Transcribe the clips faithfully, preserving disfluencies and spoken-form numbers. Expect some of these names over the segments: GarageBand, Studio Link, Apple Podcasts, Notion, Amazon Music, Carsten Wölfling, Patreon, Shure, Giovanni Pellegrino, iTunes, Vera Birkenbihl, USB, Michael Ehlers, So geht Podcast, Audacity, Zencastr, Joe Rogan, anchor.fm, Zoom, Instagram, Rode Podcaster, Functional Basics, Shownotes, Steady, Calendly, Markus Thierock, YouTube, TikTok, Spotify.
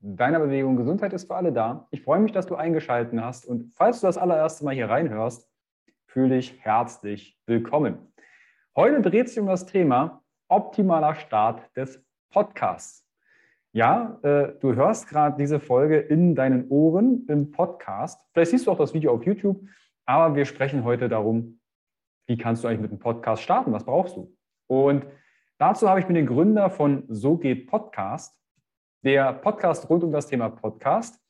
deiner Bewegung Gesundheit ist für alle da. Ich freue mich, dass du eingeschaltet hast und falls du das allererste Mal hier reinhörst, fühle dich herzlich willkommen. Heute dreht sich um das Thema optimaler Start des Podcasts. Ja, äh, du hörst gerade diese Folge in deinen Ohren im Podcast. Vielleicht siehst du auch das Video auf YouTube, aber wir sprechen heute darum, wie kannst du eigentlich mit einem Podcast starten? Was brauchst du? Und dazu habe ich mir den Gründer von So geht Podcast, der Podcast rund um das Thema Podcast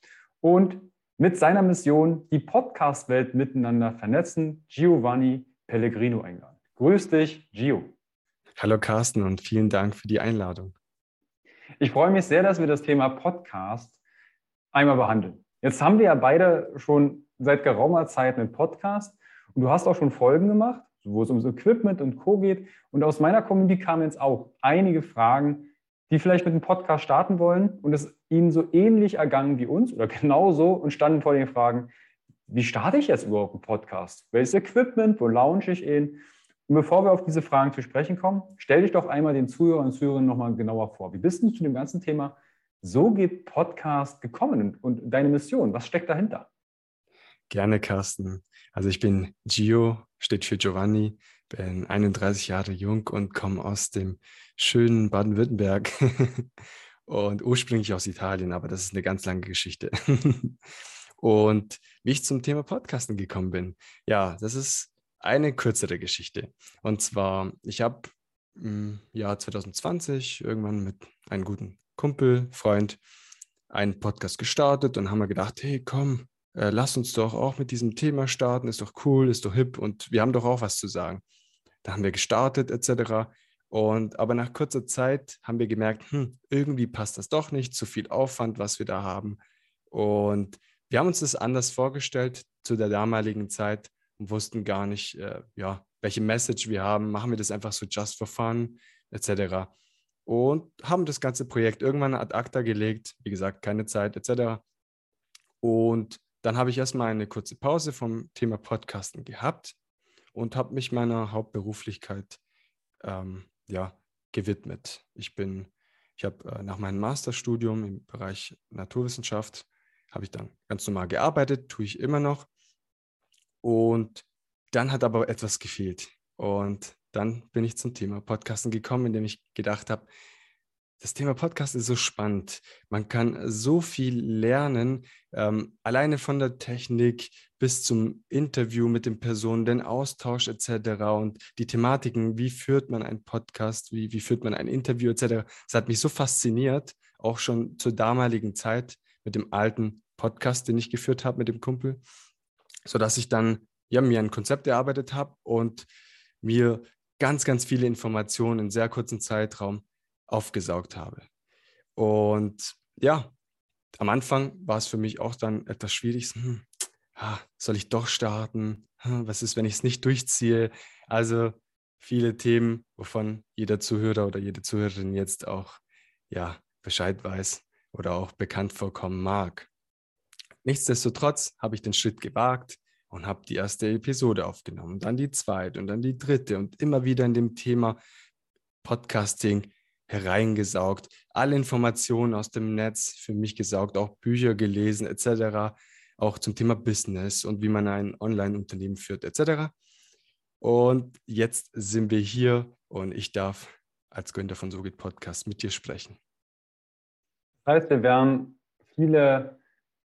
und mit seiner Mission, die Podcast-Welt miteinander vernetzen, Giovanni Pellegrino eingeladen. Grüß dich, Gio. Hallo Carsten und vielen Dank für die Einladung. Ich freue mich sehr, dass wir das Thema Podcast einmal behandeln. Jetzt haben wir ja beide schon seit geraumer Zeit einen Podcast. Und du hast auch schon Folgen gemacht, wo es ums Equipment und Co. geht. Und aus meiner Community kamen jetzt auch einige Fragen, die vielleicht mit dem Podcast starten wollen und es ihnen so ähnlich ergangen wie uns oder genauso und standen vor den Fragen, wie starte ich jetzt überhaupt einen Podcast? Welches Equipment? Wo launche ich ihn? Und bevor wir auf diese Fragen zu sprechen kommen, stell dich doch einmal den Zuhörern und Zuhörerinnen nochmal genauer vor. Wie bist du zu dem ganzen Thema So geht Podcast gekommen und deine Mission? Was steckt dahinter? Gerne, Carsten. Also ich bin Gio, steht für Giovanni, bin einunddreißig Jahre jung und komme aus dem schönen Baden-Württemberg und ursprünglich aus Italien, aber das ist eine ganz lange Geschichte. Und wie ich zum Thema Podcasten gekommen bin, ja, das ist eine kürzere Geschichte. Und zwar, ich habe im Jahr zwanzig zwanzig irgendwann mit einem guten Kumpel, Freund, einen Podcast gestartet und haben wir gedacht, hey, komm, lass uns doch auch mit diesem Thema starten, ist doch cool, ist doch hip und wir haben doch auch was zu sagen. Da haben wir gestartet et cetera. Und, aber nach kurzer Zeit haben wir gemerkt, hm, irgendwie passt das doch nicht, zu viel Aufwand, was wir da haben. Und wir haben uns das anders vorgestellt zu der damaligen Zeit und wussten gar nicht, äh, ja, welche Message wir haben, machen wir das einfach so just for fun et cetera. Und haben das ganze Projekt irgendwann ad acta gelegt, wie gesagt, keine Zeit et cetera. Und dann habe ich erstmal eine kurze Pause vom Thema Podcasten gehabt und habe mich meiner Hauptberuflichkeit ähm, ja, gewidmet. Ich bin, ich habe äh, nach meinem Masterstudium im Bereich Naturwissenschaft, habe ich dann ganz normal gearbeitet, tue ich immer noch. Und dann hat aber etwas gefehlt. Und dann bin ich zum Thema Podcasten gekommen, indem ich gedacht habe, das Thema Podcast ist so spannend. Man kann so viel lernen, ähm, alleine von der Technik bis zum Interview mit den Personen, den Austausch et cetera. Und die Thematiken, wie führt man einen Podcast, wie, wie führt man ein Interview et cetera. Das hat mich so fasziniert, auch schon zur damaligen Zeit mit dem alten Podcast, den ich geführt habe mit dem Kumpel, sodass ich dann ja, mir ein Konzept erarbeitet habe und mir ganz, ganz viele Informationen in sehr kurzen Zeitraum aufgesaugt habe. Und ja, am Anfang war es für mich auch dann etwas schwierig. Hm, ah, soll ich doch starten? Hm, was ist, wenn ich es nicht durchziehe? Also viele Themen, wovon jeder Zuhörer oder jede Zuhörerin jetzt auch ja, Bescheid weiß oder auch bekannt vorkommen mag. Nichtsdestotrotz habe ich den Schritt gewagt und habe die erste Episode aufgenommen, dann die zweite und dann die dritte und immer wieder in dem Thema Podcasting hereingesaugt, alle Informationen aus dem Netz für mich gesaugt, auch Bücher gelesen et cetera, auch zum Thema Business und wie man ein Online-Unternehmen führt et cetera. Und jetzt sind wir hier und ich darf als Gründer von So geht Podcast mit dir sprechen. Das heißt, wir werden viele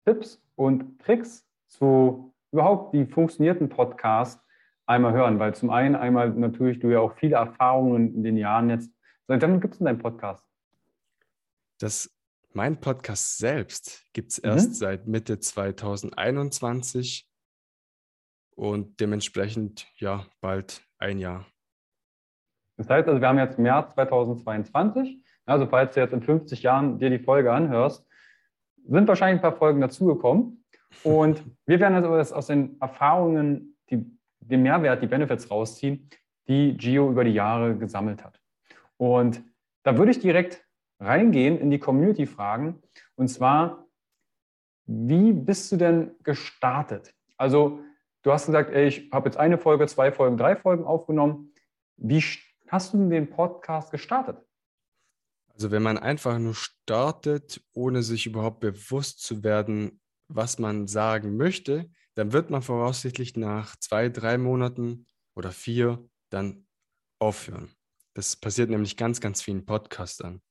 Tipps und Tricks zu überhaupt die funktionierten Podcasts einmal hören, weil zum einen einmal natürlich du ja auch viele Erfahrungen in den Jahren jetzt. Seit wann gibt es denn deinen Podcast? Das, mein Podcast selbst gibt es erst mhm. seit Mitte zwanzig einundzwanzig und dementsprechend ja bald ein Jahr. Das heißt, also wir haben jetzt März zweitausendzweiundzwanzig. Also falls du jetzt in fünfzig Jahren dir die Folge anhörst, sind wahrscheinlich ein paar Folgen dazugekommen. Und wir werden also das aus den Erfahrungen, die, den Mehrwert, die Benefits rausziehen, die Gio über die Jahre gesammelt hat. Und da würde ich direkt reingehen in die Community-Fragen. Und zwar, wie bist du denn gestartet? Also du hast gesagt, ey, ich habe jetzt eine Folge, zwei Folgen, drei Folgen aufgenommen. Wie hast du den Podcast gestartet? Also wenn man einfach nur startet, ohne sich überhaupt bewusst zu werden, was man sagen möchte, dann wird man voraussichtlich nach zwei, drei Monaten oder vier dann aufhören. Das passiert nämlich ganz, ganz vielen Podcastern,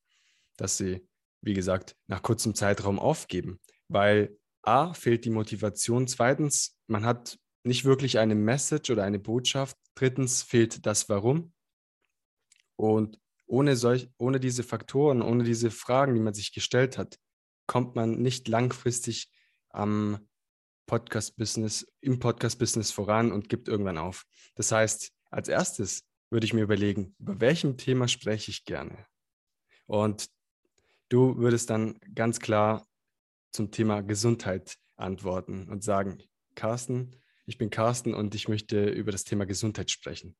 dass sie, wie gesagt, nach kurzem Zeitraum aufgeben, weil a, fehlt die Motivation, zweitens, man hat nicht wirklich eine Message oder eine Botschaft, drittens fehlt das Warum. Und ohne, solch, ohne diese Faktoren, ohne diese Fragen, die man sich gestellt hat, kommt man nicht langfristig am Podcast-Business, im Podcast-Business voran und gibt irgendwann auf. Das heißt, als erstes würde ich mir überlegen, über welchem Thema spreche ich gerne? Und du würdest dann ganz klar zum Thema Gesundheit antworten und sagen, Carsten, ich bin Carsten und ich möchte über das Thema Gesundheit sprechen.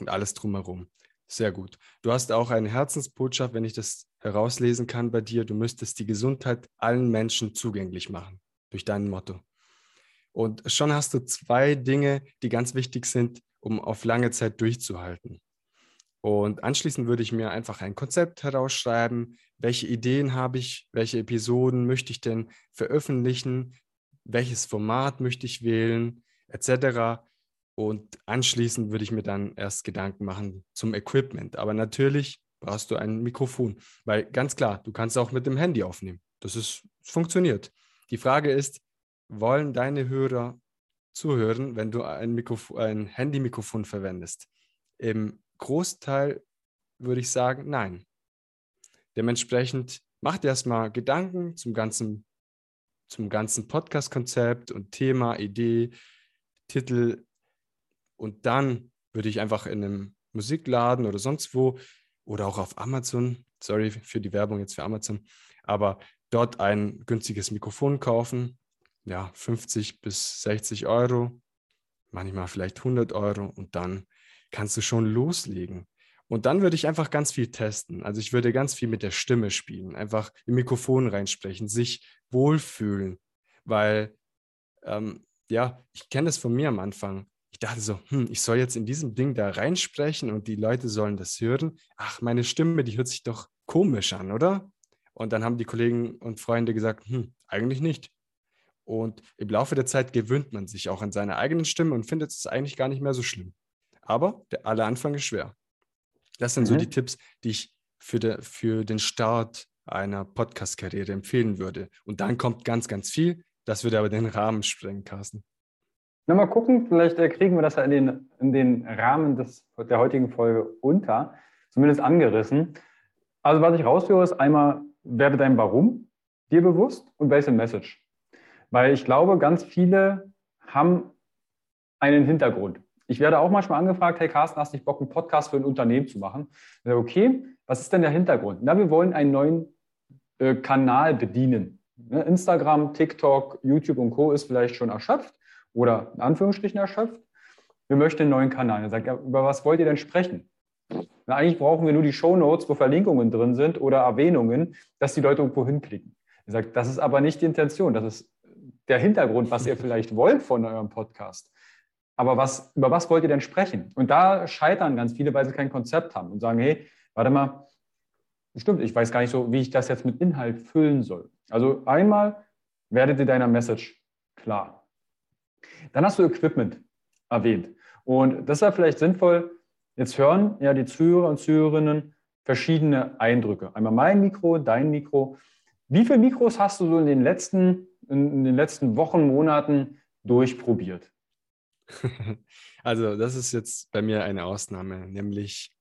Und alles drumherum. Sehr gut. Du hast auch eine Herzensbotschaft, wenn ich das herauslesen kann bei dir. Du müsstest die Gesundheit allen Menschen zugänglich machen, durch dein Motto. Und schon hast du zwei Dinge, die ganz wichtig sind, um auf lange Zeit durchzuhalten. Und anschließend würde ich mir einfach ein Konzept herausschreiben, welche Ideen habe ich, welche Episoden möchte ich denn veröffentlichen, welches Format möchte ich wählen, et cetera. Und anschließend würde ich mir dann erst Gedanken machen zum Equipment. Aber natürlich brauchst du ein Mikrofon, weil ganz klar, du kannst auch mit dem Handy aufnehmen. Das ist, funktioniert. Die Frage ist, wollen deine Hörer zuhören, wenn du ein, Mikrofon, ein Handy-Mikrofon verwendest? Im Großteil würde ich sagen, nein. Dementsprechend mach dir erstmal Gedanken zum ganzen, zum ganzen Podcast-Konzept und Thema, Idee, Titel. Und dann würde ich einfach in einem Musikladen oder sonst wo oder auch auf Amazon, sorry für die Werbung jetzt für Amazon, aber dort ein günstiges Mikrofon kaufen, ja, fünfzig bis sechzig Euro, manchmal vielleicht hundert Euro und dann kannst du schon loslegen. Und dann würde ich einfach ganz viel testen. Also ich würde ganz viel mit der Stimme spielen, einfach im Mikrofon reinsprechen, sich wohlfühlen, weil, ähm, ja, ich kenne das von mir am Anfang. Ich dachte so, hm, ich soll jetzt in diesem Ding da reinsprechen und die Leute sollen das hören. Ach, meine Stimme, die hört sich doch komisch an, oder? Und dann haben die Kollegen und Freunde gesagt, hm, eigentlich nicht. Und im Laufe der Zeit gewöhnt man sich auch an seine eigenen Stimmen und findet es eigentlich gar nicht mehr so schlimm. Aber der aller Anfang ist schwer. Das sind mhm. so die Tipps, die ich für, de, für den Start einer Podcast-Karriere empfehlen würde. Und dann kommt ganz, ganz viel. Das würde aber den Rahmen sprengen, Carsten. Na, mal gucken, vielleicht kriegen wir das ja in den, in den Rahmen des, der heutigen Folge unter, zumindest angerissen. Also was ich raushöre, ist einmal, werde dein Warum dir bewusst und welche Message. Weil ich glaube, ganz viele haben einen Hintergrund. Ich werde auch manchmal angefragt, hey Carsten, hast du nicht Bock, einen Podcast für ein Unternehmen zu machen? Ich sage, okay, was ist denn der Hintergrund? Na, wir wollen einen neuen äh, Kanal bedienen. Instagram, TikTok, YouTube und Co. ist vielleicht schon erschöpft. Oder in Anführungsstrichen erschöpft, wir möchten einen neuen Kanal. Er sagt, ja, über was wollt ihr denn sprechen? Na, eigentlich brauchen wir nur die Shownotes, wo Verlinkungen drin sind oder Erwähnungen, dass die Leute irgendwo hinklicken. Er sagt, das ist aber nicht die Intention, das ist der Hintergrund, was ihr vielleicht wollt von eurem Podcast. Aber was, über was wollt ihr denn sprechen? Und da scheitern ganz viele, weil sie kein Konzept haben und sagen, hey, warte mal, stimmt, ich weiß gar nicht so, wie ich das jetzt mit Inhalt füllen soll. Also einmal werdet ihr deiner Message klar. Dann hast du Equipment erwähnt. Und das war vielleicht sinnvoll, jetzt hören ja die Zuhörer und Zuhörerinnen verschiedene Eindrücke. Einmal mein Mikro, dein Mikro. Wie viele Mikros hast du so in den letzten, in den letzten Wochen, Monaten durchprobiert? Also das ist jetzt bei mir eine Ausnahme, nämlich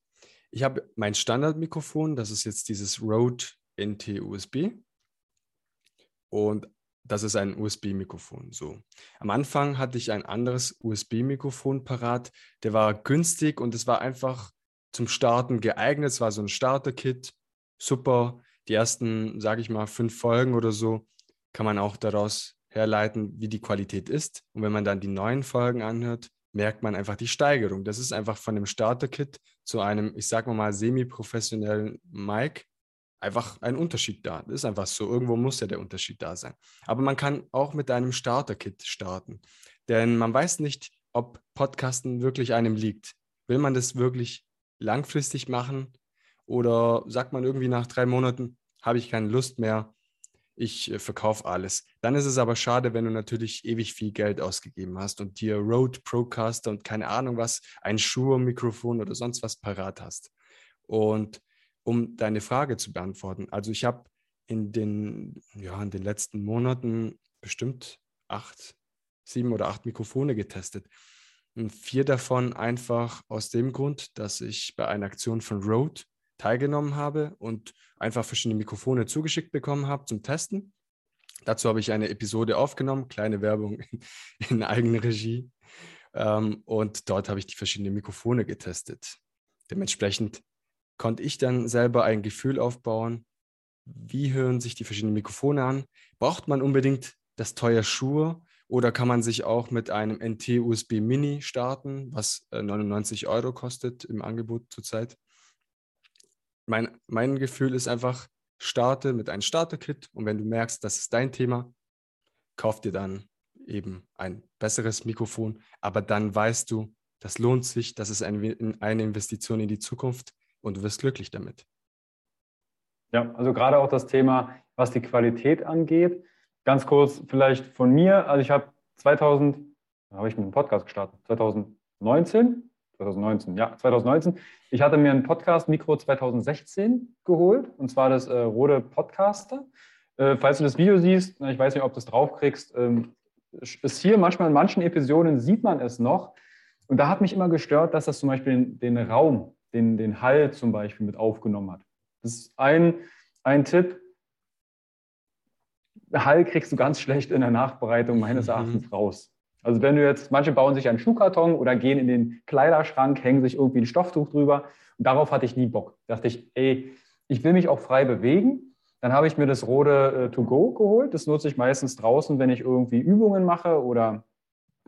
ich habe mein Standardmikrofon, das ist jetzt dieses Rode N T U S B und das ist ein U S B-Mikrofon. So. Am Anfang hatte ich ein anderes U S B-Mikrofon parat, der war günstig und es war einfach zum Starten geeignet, es war so ein Starter-Kit, super, die ersten, sage ich mal, fünf Folgen oder so kann man auch daraus herleiten, wie die Qualität ist. Und wenn man dann die neuen Folgen anhört, merkt man einfach die Steigerung. Das ist einfach von dem Starter-Kit zu einem, ich sag mal, semi-professionellen Mic einfach ein Unterschied da. Das ist einfach so. Irgendwo muss ja der Unterschied da sein. Aber man kann auch mit einem Starter-Kit starten. Denn man weiß nicht, ob Podcasten wirklich einem liegt. Will man das wirklich langfristig machen? Oder sagt man irgendwie nach drei Monaten, habe ich keine Lust mehr, ich verkaufe alles. Dann ist es aber schade, wenn du natürlich ewig viel Geld ausgegeben hast und dir Rode Procaster und keine Ahnung was, ein Shure-Mikrofon oder sonst was parat hast. Und um deine Frage zu beantworten, also ich habe in den, ja, in den letzten Monaten bestimmt acht, sieben oder acht Mikrofone getestet. Und vier davon einfach aus dem Grund, dass ich bei einer Aktion von Rode teilgenommen habe und einfach verschiedene Mikrofone zugeschickt bekommen habe zum Testen. Dazu habe ich eine Episode aufgenommen, kleine Werbung in, in eigener Regie. Ähm, und dort habe ich die verschiedenen Mikrofone getestet. Dementsprechend konnte ich dann selber ein Gefühl aufbauen, wie hören sich die verschiedenen Mikrofone an? Braucht man unbedingt das teure Shure oder kann man sich auch mit einem N T U S B Mini starten, was neunundneunzig Euro kostet im Angebot zurzeit? Mein, mein Gefühl ist einfach, starte mit einem Starter-Kit und wenn du merkst, das ist dein Thema, kauf dir dann eben ein besseres Mikrofon, aber dann weißt du, das lohnt sich, das ist eine, eine Investition in die Zukunft und du wirst glücklich damit. Ja, also gerade auch das Thema, was die Qualität angeht, ganz kurz vielleicht von mir, also ich habe zweitausend, da habe ich mit dem Podcast gestartet, zweitausendneunzehn, zweitausendneunzehn, ja, zweitausendneunzehn. Ich hatte mir ein Podcast-Mikro zweitausendsechzehn geholt, und zwar das äh, Rode Podcaster. Äh, falls du das Video siehst, na, ich weiß nicht, ob du es draufkriegst, ähm, ist hier manchmal in manchen Episoden sieht man es noch. Und da hat mich immer gestört, dass das zum Beispiel den, den Raum, den, den Hall zum Beispiel mit aufgenommen hat. Das ist ein, ein Tipp. Hall kriegst du ganz schlecht in der Nachbereitung meines Erachtens mhm. raus. Also wenn du jetzt, manche bauen sich einen Schuhkarton oder gehen in den Kleiderschrank, hängen sich irgendwie ein Stofftuch drüber. Und darauf hatte ich nie Bock. Da dachte ich, ey, ich will mich auch frei bewegen. Dann habe ich mir das Rode äh, to go geholt. Das nutze ich meistens draußen, wenn ich irgendwie Übungen mache oder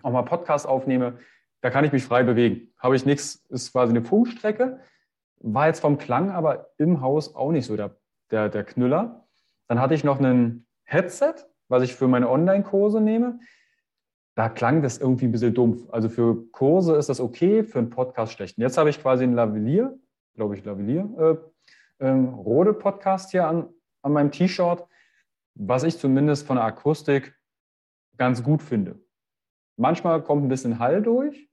auch mal Podcast aufnehme. Da kann ich mich frei bewegen. Habe ich nichts, ist quasi eine Funkstrecke. War jetzt vom Klang aber im Haus auch nicht so der, der, der Knüller. Dann hatte ich noch ein Headset, was ich für meine Online-Kurse nehme. Da klang das irgendwie ein bisschen dumpf. Also für Kurse ist das okay, für einen Podcast schlecht. Und jetzt habe ich quasi einen Lavalier, glaube ich, Lavalier, äh, ähm, Rode Podcast hier an, an meinem T-Shirt, was ich zumindest von der Akustik ganz gut finde. Manchmal kommt ein bisschen Hall durch,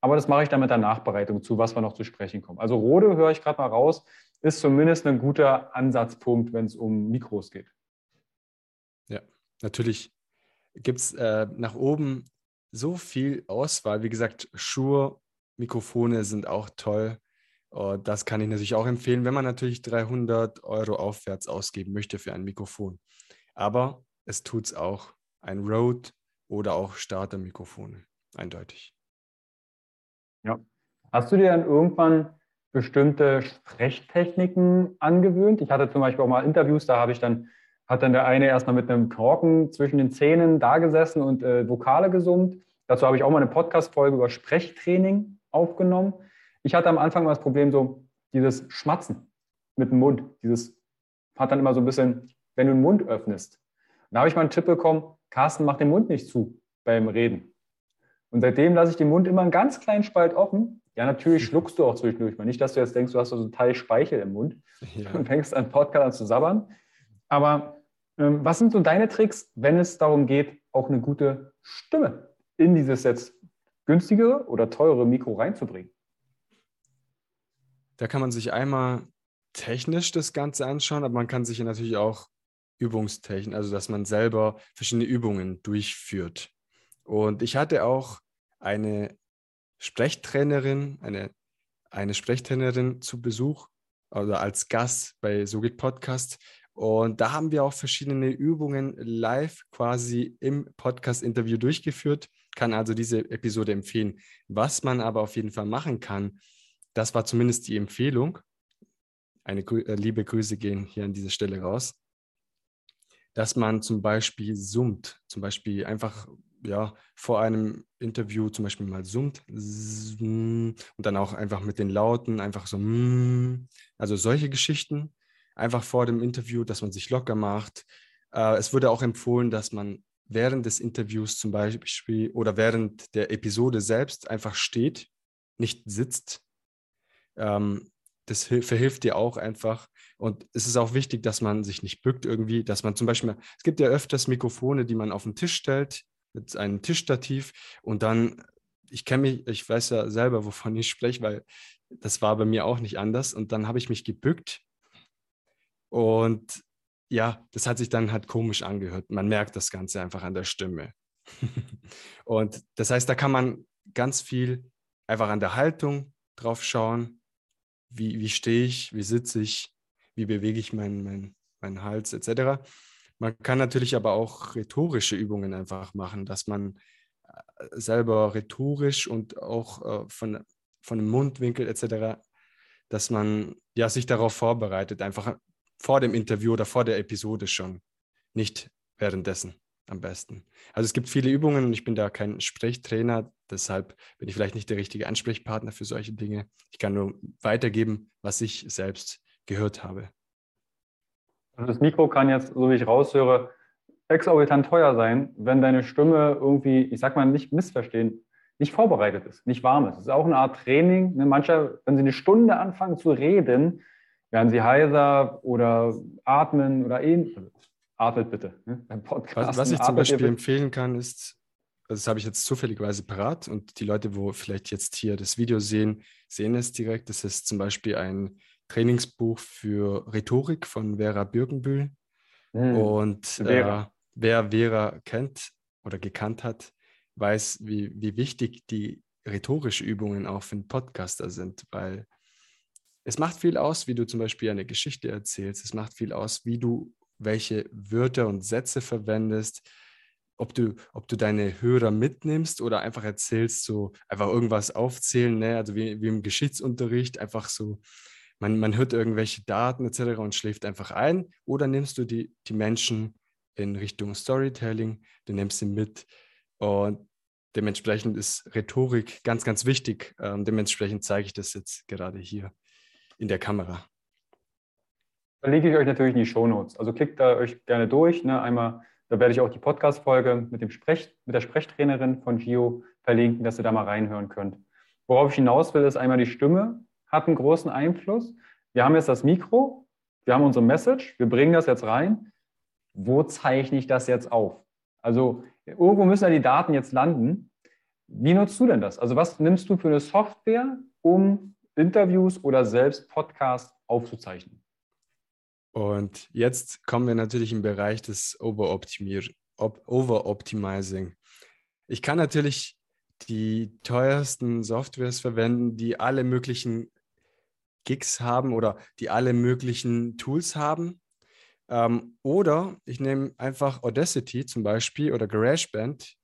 aber das mache ich dann mit der Nachbereitung zu, was wir noch zu sprechen kommen. Also Rode, höre ich gerade mal raus, ist zumindest ein guter Ansatzpunkt, wenn es um Mikros geht. Ja, natürlich gibt es äh, nach oben so viel Auswahl. Wie gesagt, Shure, Mikrofone sind auch toll. Oh, das kann ich natürlich auch empfehlen, wenn man natürlich dreihundert Euro aufwärts ausgeben möchte für ein Mikrofon. Aber es tut es auch. Ein Rode oder auch Starter-Mikrofone, eindeutig. Ja. Hast du dir dann irgendwann bestimmte Sprechtechniken angewöhnt? Ich hatte zum Beispiel auch mal Interviews, da habe ich dann hat dann der eine erstmal mit einem Korken zwischen den Zähnen da gesessen und äh, Vokale gesummt. Dazu habe ich auch mal eine Podcast-Folge über Sprechtraining aufgenommen. Ich hatte am Anfang mal das Problem, so dieses Schmatzen mit dem Mund. Dieses hat dann immer so ein bisschen, wenn du den Mund öffnest. Da habe ich mal einen Tipp bekommen, Carsten macht den Mund nicht zu beim Reden. Und seitdem lasse ich den Mund immer einen ganz kleinen Spalt offen. Ja, natürlich schluckst du auch zwischendurch mal. Nicht, dass du jetzt denkst, du hast so einen Teil Speichel im Mund ja. und fängst an, Podcast an zu sabbern. Aber ähm, was sind so deine Tricks, wenn es darum geht, auch eine gute Stimme in dieses jetzt günstigere oder teurere Mikro reinzubringen? Da kann man sich einmal technisch das Ganze anschauen, aber man kann sich natürlich auch Übungstechnik, also dass man selber verschiedene Übungen durchführt. Und ich hatte auch eine Sprechtrainerin, eine, eine Sprechtrainerin zu Besuch oder also als Gast bei So geht Podcast. Und da haben wir auch verschiedene Übungen live quasi im Podcast-Interview durchgeführt. Kann also diese Episode empfehlen. Was man aber auf jeden Fall machen kann, das war zumindest die Empfehlung. Eine äh, liebe Grüße gehen hier an dieser Stelle raus. Dass man zum Beispiel summt, zum Beispiel einfach ja, vor einem Interview zum Beispiel mal summt und dann auch einfach mit den Lauten einfach so, also solche Geschichten, einfach vor dem Interview, dass man sich locker macht. Äh, es wurde auch empfohlen, dass man während des Interviews zum Beispiel oder während der Episode selbst einfach steht, nicht sitzt. Ähm, das verhilft dir auch einfach. Und es ist auch wichtig, dass man sich nicht bückt irgendwie, dass man zum Beispiel, es gibt ja öfters Mikrofone, die man auf den Tisch stellt, mit einem Tischstativ und dann, ich kenne mich, ich weiß ja selber, wovon ich spreche, weil das war bei mir auch nicht anders und dann habe ich mich gebückt und ja, das hat sich dann halt komisch angehört. Man merkt das Ganze einfach an der Stimme. Und das heißt, da kann man ganz viel einfach an der Haltung drauf schauen, wie, wie stehe ich, wie sitze ich, wie bewege ich meinen, meinen, meinen Hals et cetera. Man kann natürlich aber auch rhetorische Übungen einfach machen, dass man selber rhetorisch und auch äh, von, von dem Mundwinkel et cetera, dass man ja, sich darauf vorbereitet, einfach vor dem Interview oder vor der Episode schon, nicht währenddessen am besten. Also es gibt viele Übungen und ich bin da kein Sprechtrainer, deshalb bin ich vielleicht nicht der richtige Ansprechpartner für solche Dinge. Ich kann nur weitergeben, was ich selbst gehört habe. Also das Mikro kann jetzt, so wie ich raushöre, exorbitant teuer sein, wenn deine Stimme irgendwie, ich sag mal nicht missverstehen, nicht vorbereitet ist, nicht warm ist. Das ist auch eine Art Training. Ne? Manche, wenn sie eine Stunde anfangen zu reden, werden sie heiser oder atmen oder ähnliches. Atmet bitte. Ne? Beim Podcast. Was, was ich zum Beispiel empfehlen kann, ist, also das habe ich jetzt zufälligerweise parat und die Leute, wo vielleicht jetzt hier das Video sehen, sehen es direkt. Das ist zum Beispiel ein Trainingsbuch für Rhetorik von Vera Birkenbihl. Mhm. Und Vera. Äh, wer Vera kennt oder gekannt hat, weiß, wie, wie wichtig die rhetorischen Übungen auch für einen Podcaster sind, weil es macht viel aus, wie du zum Beispiel eine Geschichte erzählst. Es macht viel aus, wie du welche Wörter und Sätze verwendest, ob du, ob du deine Hörer mitnimmst oder einfach erzählst, so einfach irgendwas aufzählen, ne? Also wie, wie im Geschichtsunterricht, einfach so, man, man hört irgendwelche Daten et cetera und schläft einfach ein, oder nimmst du die, die Menschen in Richtung Storytelling, du nimmst sie mit und dementsprechend ist Rhetorik ganz, ganz wichtig. Ähm, dementsprechend zeige ich das jetzt gerade hier in der Kamera. Verlinke ich euch natürlich in die Shownotes. Also klickt da euch gerne durch, ne? Einmal, da werde ich auch die Podcast-Folge mit, dem Sprech, mit der Sprechtrainerin von Gio verlinken, dass ihr da mal reinhören könnt. Worauf ich hinaus will, ist einmal die Stimme hat einen großen Einfluss. Wir haben jetzt das Mikro, wir haben unsere Message, wir bringen das jetzt rein. Wo zeichne ich das jetzt auf? Also irgendwo müssen ja die Daten jetzt landen. Wie nutzt du denn das? Also was nimmst du für eine Software, um Interviews oder selbst Podcasts aufzuzeichnen? Und jetzt kommen wir natürlich im Bereich des Overoptimir- Ob- Overoptimizing. Ich kann natürlich die teuersten Softwares verwenden, die alle möglichen Gigs haben oder die alle möglichen Tools haben. Ähm, oder ich nehme einfach Audacity zum Beispiel oder GarageBand,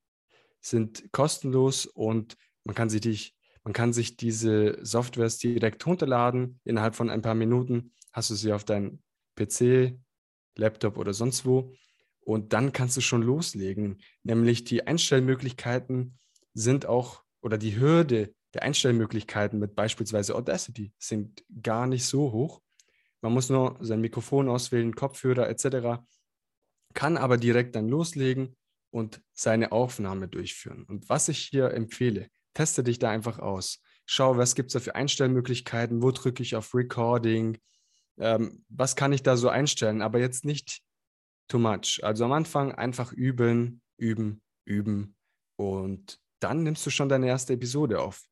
sind kostenlos und man kann sich, die, man kann sich diese Softwares direkt runterladen. Innerhalb von ein paar Minuten hast du sie auf deinen P C, Laptop oder sonst wo. Und dann kannst du schon loslegen. Nämlich die Einstellmöglichkeiten sind auch, oder die Hürde der Einstellmöglichkeiten mit beispielsweise Audacity sind gar nicht so hoch. Man muss nur sein Mikrofon auswählen, Kopfhörer et cetera. Kann aber direkt dann loslegen und seine Aufnahme durchführen. Und was ich hier empfehle, teste dich da einfach aus. Schau, was gibt es da für Einstellmöglichkeiten, wo drücke ich auf Recording, ähm, was kann ich da so einstellen, aber jetzt nicht too much. Also am Anfang einfach üben, üben, üben und dann nimmst du schon deine erste Episode auf.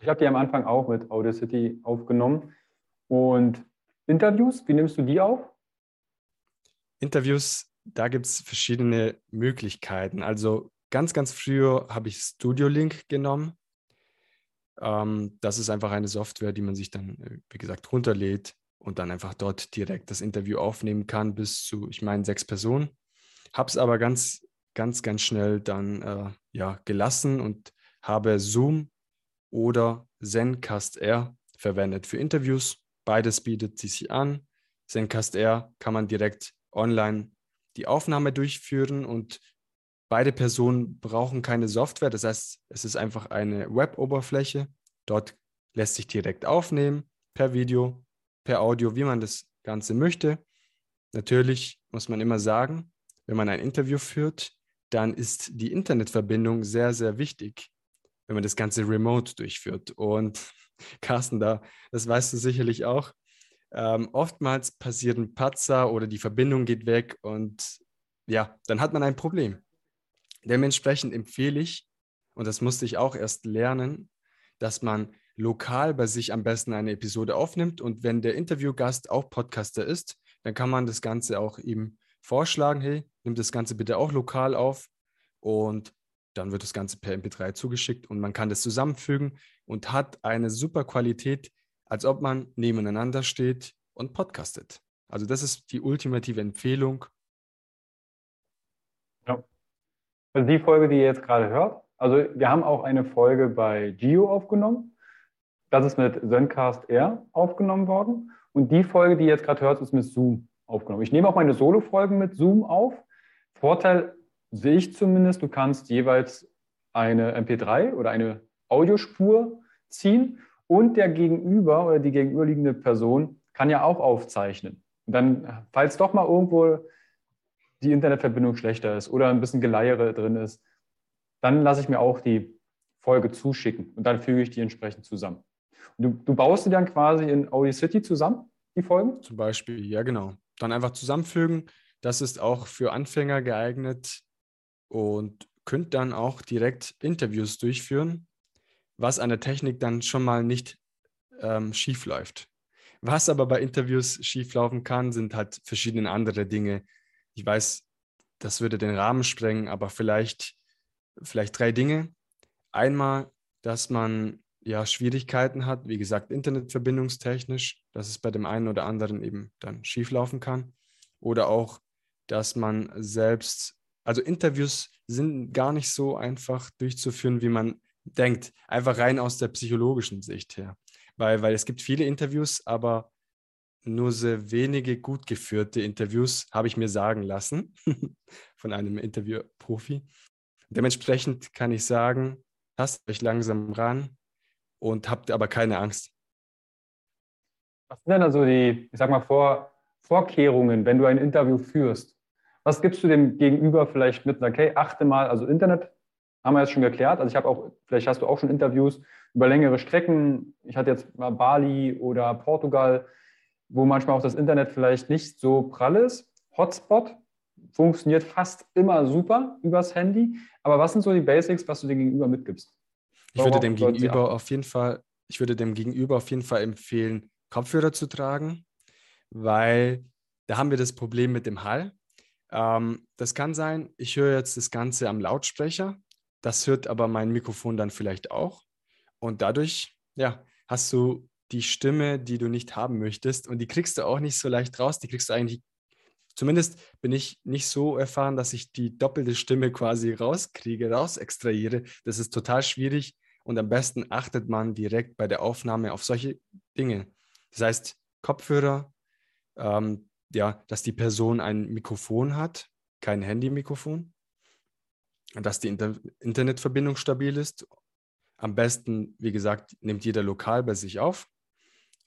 Ich habe die am Anfang auch mit Audacity aufgenommen. Und Interviews, wie nimmst du die auf? Interviews, da gibt es verschiedene Möglichkeiten. Also ganz, ganz früher habe ich Studio Link genommen. Ähm, das ist einfach eine Software, die man sich dann, wie gesagt, runterlädt und dann einfach dort direkt das Interview aufnehmen kann bis zu, ich meine, sechs Personen. Habe es aber ganz, ganz, ganz schnell dann äh, ja, gelassen und habe Zoom oder Zencastr verwendet für Interviews. Beides bietet sich an. Zencastr kann man direkt online die Aufnahme durchführen und beide Personen brauchen keine Software. Das heißt, es ist einfach eine Web-Oberfläche. Dort lässt sich direkt aufnehmen, per Video, per Audio, wie man das Ganze möchte. Natürlich muss man immer sagen, wenn man ein Interview führt, dann ist die Internetverbindung sehr, sehr wichtig, wenn man das Ganze remote durchführt. Und Carsten, da, das weißt du sicherlich auch, ähm, oftmals passiert ein Patzer oder die Verbindung geht weg und ja, dann hat man ein Problem. Dementsprechend empfehle ich, und das musste ich auch erst lernen, dass man lokal bei sich am besten eine Episode aufnimmt und wenn der Interviewgast auch Podcaster ist, dann kann man das Ganze auch ihm vorschlagen, hey, nimm das Ganze bitte auch lokal auf und dann wird das Ganze per M P drei zugeschickt und man kann das zusammenfügen und hat eine super Qualität, als ob man nebeneinander steht und podcastet. Also das ist die ultimative Empfehlung. Ja. Also die Folge, die ihr jetzt gerade hört, also wir haben auch eine Folge bei Gio aufgenommen. Das ist mit Zencastr aufgenommen worden. Und die Folge, die ihr jetzt gerade hört, ist mit Zoom aufgenommen. Ich nehme auch meine Solo-Folgen mit Zoom auf. Vorteil sehe ich zumindest, du kannst jeweils eine M P drei oder eine Audiospur ziehen und der Gegenüber oder die gegenüberliegende Person kann ja auch aufzeichnen. Und dann, falls doch mal irgendwo die Internetverbindung schlechter ist oder ein bisschen Geleiere drin ist, dann lasse ich mir auch die Folge zuschicken und dann füge ich die entsprechend zusammen. Du, du baust die dann quasi in Audacity zusammen, die Folgen? Zum Beispiel, ja genau. Dann einfach zusammenfügen. Das ist auch für Anfänger geeignet. Und könnt dann auch direkt Interviews durchführen, was an der Technik dann schon mal nicht ähm, schief läuft. Was aber bei Interviews schief laufen kann, sind halt verschiedene andere Dinge. Ich weiß, das würde den Rahmen sprengen, aber vielleicht, vielleicht drei Dinge. Einmal, dass man ja Schwierigkeiten hat, wie gesagt, internetverbindungstechnisch, dass es bei dem einen oder anderen eben dann schief laufen kann. Oder auch, dass man selbst... Also Interviews sind gar nicht so einfach durchzuführen, wie man denkt. Einfach rein aus der psychologischen Sicht her. Weil, weil es gibt viele Interviews, aber nur sehr wenige gut geführte Interviews habe ich mir sagen lassen von einem Interviewprofi. Dementsprechend kann ich sagen, tastet euch langsam ran und habt aber keine Angst. Was sind denn also die, ich sag mal, Vor- Vorkehrungen, wenn du ein Interview führst? Was gibst du dem Gegenüber vielleicht mit? Okay, achte mal, also Internet haben wir jetzt schon geklärt. Also ich habe auch, vielleicht hast du auch schon Interviews über längere Strecken. Ich hatte jetzt mal Bali oder Portugal, wo manchmal auch das Internet vielleicht nicht so prall ist. Hotspot funktioniert fast immer super übers Handy. Aber was sind so die Basics, was du dem Gegenüber mitgibst? Ich würde dem Gegenüber auf jeden Fall, ich würde dem Gegenüber auf jeden Fall empfehlen, Kopfhörer zu tragen, weil da haben wir das Problem mit dem Hall. Das kann sein, ich höre jetzt das Ganze am Lautsprecher, das hört aber mein Mikrofon dann vielleicht auch und dadurch ja, hast du die Stimme, die du nicht haben möchtest und die kriegst du auch nicht so leicht raus, die kriegst du eigentlich, zumindest bin ich nicht so erfahren, dass ich die doppelte Stimme quasi rauskriege, rausextrahiere, das ist total schwierig und am besten achtet man direkt bei der Aufnahme auf solche Dinge, das heißt Kopfhörer, ähm, ja, dass die Person ein Mikrofon hat, kein Handy-Mikrofon, dass die Inter- Internetverbindung stabil ist. Am besten, wie gesagt, nimmt jeder lokal bei sich auf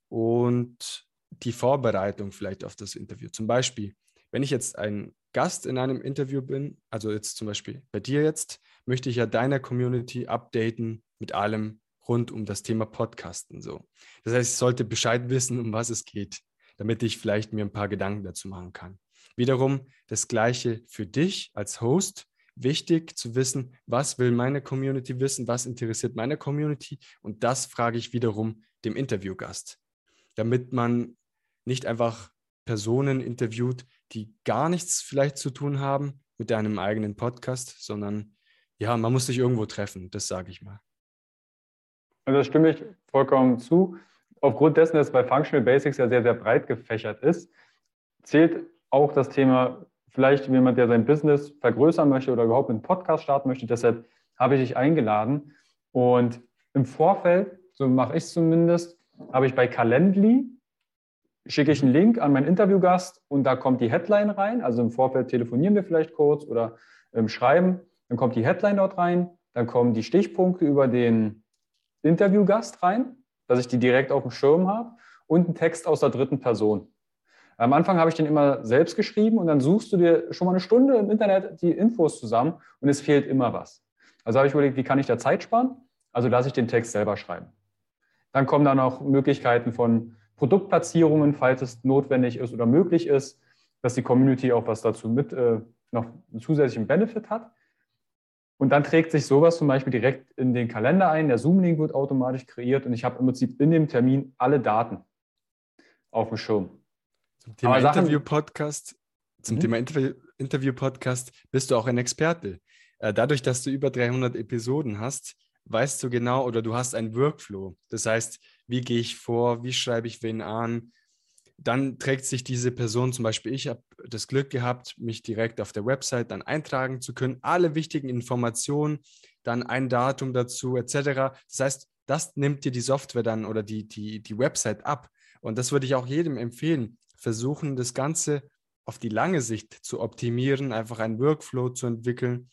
und die Vorbereitung vielleicht auf das Interview. Zum Beispiel, wenn ich jetzt ein Gast in einem Interview bin, also jetzt zum Beispiel bei dir jetzt, möchte ich ja deiner Community updaten mit allem rund um das Thema Podcasten. So. Das heißt, ich sollte Bescheid wissen, um was es geht, damit ich vielleicht mir ein paar Gedanken dazu machen kann. Wiederum das Gleiche für dich als Host. Wichtig zu wissen, was will meine Community wissen, was interessiert meine Community, und das frage ich wiederum dem Interviewgast, damit man nicht einfach Personen interviewt, die gar nichts vielleicht zu tun haben mit deinem eigenen Podcast, sondern ja, man muss sich irgendwo treffen, das sage ich mal. Also das stimme ich vollkommen zu. Aufgrund dessen, dass bei Functional Basics ja sehr, sehr breit gefächert ist, zählt auch das Thema, vielleicht jemand, der sein Business vergrößern möchte oder überhaupt einen Podcast starten möchte. Deshalb habe ich dich eingeladen. Und im Vorfeld, so mache ich es zumindest, habe ich bei Calendly, schicke ich einen Link an meinen Interviewgast und da kommt die Headline rein. Also im Vorfeld telefonieren wir vielleicht kurz oder ähm, schreiben. Dann kommt die Headline dort rein. Dann kommen die Stichpunkte über den Interviewgast rein, dass ich die direkt auf dem Schirm habe, und einen Text aus der dritten Person. Am Anfang habe ich den immer selbst geschrieben und dann suchst du dir schon mal eine Stunde im Internet die Infos zusammen und es fehlt immer was. Also habe ich überlegt, wie kann ich da Zeit sparen? Also lasse ich den Text selber schreiben. Dann kommen dann auch Möglichkeiten von Produktplatzierungen, falls es notwendig ist oder möglich ist, dass die Community auch was dazu mit, äh, noch einen zusätzlichen Benefit hat. Und dann trägt sich sowas zum Beispiel direkt in den Kalender ein, der Zoom-Link wird automatisch kreiert und ich habe im Prinzip in dem Termin alle Daten auf dem Schirm. Zum Thema Interview-Podcast, zum mhm. Thema Interview-Podcast bist du auch ein Experte. Dadurch, dass du über dreihundert Episoden hast, weißt du genau, oder du hast einen Workflow. Das heißt, wie gehe ich vor, wie schreibe ich wen an? Dann trägt sich diese Person, zum Beispiel ich habe das Glück gehabt, mich direkt auf der Website dann eintragen zu können, alle wichtigen Informationen, dann ein Datum dazu et cetera. Das heißt, das nimmt dir die Software dann oder die, die, die Website ab. Und das würde ich auch jedem empfehlen. Versuchen, das Ganze auf die lange Sicht zu optimieren, einfach einen Workflow zu entwickeln,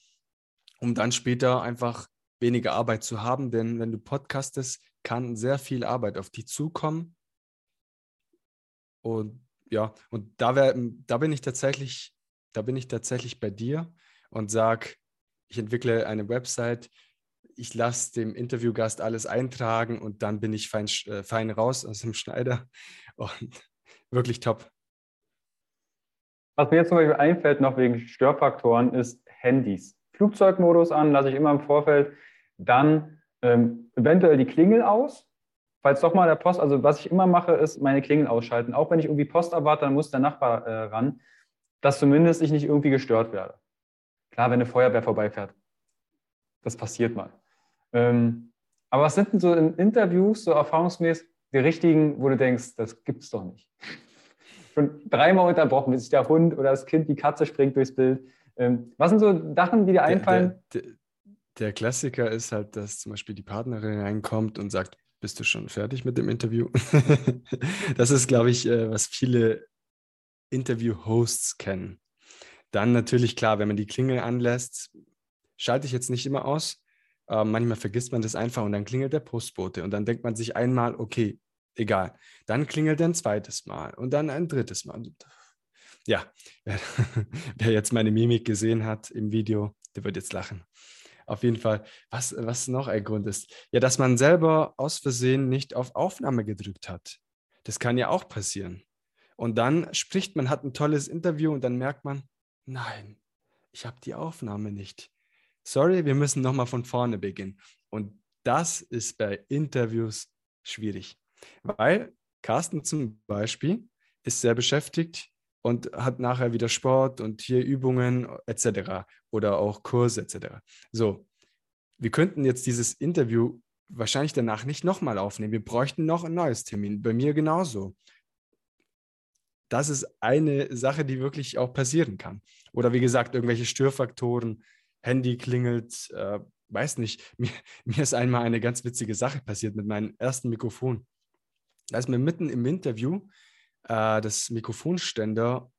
um dann später einfach weniger Arbeit zu haben. Denn wenn du podcastest, kann sehr viel Arbeit auf dich zukommen. Und ja, und da, wär, da, bin ich tatsächlich, da bin ich tatsächlich bei dir und sage, ich entwickle eine Website, ich lasse dem Interviewgast alles eintragen und dann bin ich fein, fein raus aus dem Schneider. Und wirklich top. Was mir jetzt zum Beispiel einfällt, noch wegen Störfaktoren, ist Handys. Flugzeugmodus an, lasse ich immer im Vorfeld. Dann ähm, eventuell die Klingel aus. Falls doch mal der Post, also was ich immer mache, ist meine Klingel ausschalten. Auch wenn ich irgendwie Post erwarte, dann muss der Nachbar äh, ran, dass zumindest ich nicht irgendwie gestört werde. Klar, wenn eine Feuerwehr vorbeifährt. Das passiert mal. Ähm, aber was sind denn so in Interviews so erfahrungsmäßig die richtigen, wo du denkst, das gibt's doch nicht. Schon dreimal unterbrochen, bis sich der Hund oder das Kind, die Katze springt durchs Bild. Was sind so Sachen, die dir einfallen? Der, der, der Klassiker ist halt, dass zum Beispiel die Partnerin reinkommt und sagt, bist du schon fertig mit dem Interview? Das ist, glaube ich, was viele Interview-Hosts kennen. Dann natürlich, klar, wenn man die Klingel anlässt, schalte ich jetzt nicht immer aus. Uh, manchmal vergisst man das einfach und dann klingelt der Postbote und dann denkt man sich einmal, okay, egal. Dann klingelt er ein zweites Mal und dann ein drittes Mal. Ja, wer, wer jetzt meine Mimik gesehen hat im Video, der wird jetzt lachen. Auf jeden Fall, was, was noch ein Grund ist, ja, dass man selber aus Versehen nicht auf Aufnahme gedrückt hat. Das kann ja auch passieren. Und dann spricht man, hat ein tolles Interview und dann merkt man, nein, ich habe die Aufnahme nicht. Sorry, wir müssen nochmal von vorne beginnen. Und das ist bei Interviews schwierig, weil Carsten zum Beispiel ist sehr beschäftigt und hat nachher wieder Sport und hier Übungen et cetera oder auch Kurse et cetera. So, wir könnten jetzt dieses Interview wahrscheinlich danach nicht nochmal aufnehmen. Wir bräuchten noch ein neues Termin, bei mir genauso. Das ist eine Sache, die wirklich auch passieren kann. Oder wie gesagt, irgendwelche Störfaktoren, Handy klingelt, äh, weiß nicht. Mir, mir ist einmal eine ganz witzige Sache passiert mit meinem ersten Mikrofon. Da ist mir mitten im Interview äh, das Mikrofonständer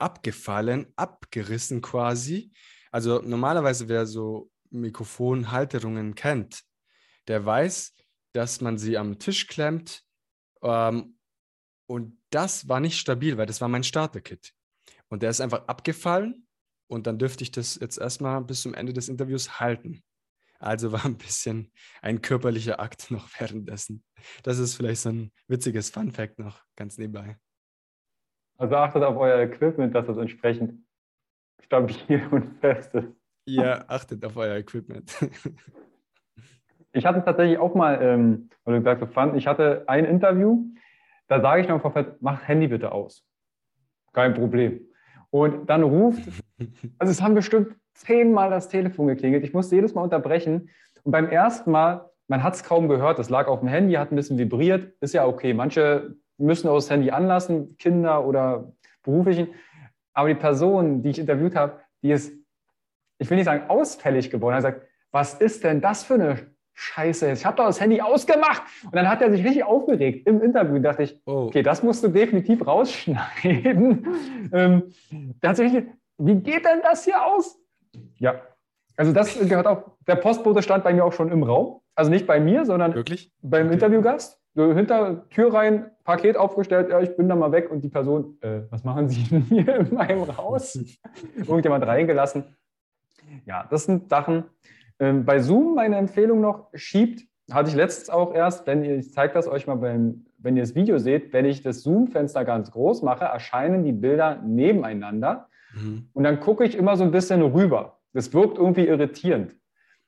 abgefallen, abgerissen quasi. Also normalerweise, wer so Mikrofonhalterungen kennt, der weiß, dass man sie am Tisch klemmt. Ähm, und das war nicht stabil, weil das war mein Starter-Kit. Und der ist einfach abgefallen und dann dürfte ich das jetzt erstmal bis zum Ende des Interviews halten. Also war ein bisschen ein körperlicher Akt noch währenddessen. Das ist vielleicht so ein witziges Fun-Fact noch ganz nebenbei. Also achtet auf euer Equipment, dass das entsprechend stabil und fest ist. Ja, achtet auf euer Equipment. Ich hatte tatsächlich auch mal, ähm, weil du gesagt hast, Fun, ich hatte ein Interview, da sage ich noch im Vorfeld, mach Handy bitte aus. Kein Problem. Und dann ruft, also es haben bestimmt zehnmal das Telefon geklingelt. Ich musste jedes Mal unterbrechen. Und beim ersten Mal, man hat es kaum gehört, es lag auf dem Handy, hat ein bisschen vibriert, ist ja okay. Manche müssen auch das Handy anlassen, Kinder oder beruflichen. Aber die Person, die ich interviewt habe, die ist, ich will nicht sagen ausfällig geworden. Er sagt, was ist denn das für eine Scheiße, ich habe doch das Handy ausgemacht. Und dann hat er sich richtig aufgeregt im Interview. Dachte ich, oh. Okay, das musst du definitiv rausschneiden. ähm, da hat sich richtig, wie geht denn das hier aus? Ja, also das gehört auch, der Postbote stand bei mir auch schon im Raum. Also nicht bei mir, sondern wirklich? Beim okay. Interviewgast. So hinter Tür rein, Paket aufgestellt, ja, ich bin da mal weg. Und die Person, äh, was machen Sie denn hier in meinem Haus? Irgendjemand reingelassen. Ja, das sind Sachen. Ähm, bei Zoom meine Empfehlung noch, schiebt, hatte ich letztens auch erst, wenn ihr, ich zeige das euch mal, beim, wenn ihr das Video seht, wenn ich das Zoom-Fenster ganz groß mache, erscheinen die Bilder nebeneinander. Mhm. Und dann gucke ich immer so ein bisschen rüber. Das wirkt irgendwie irritierend.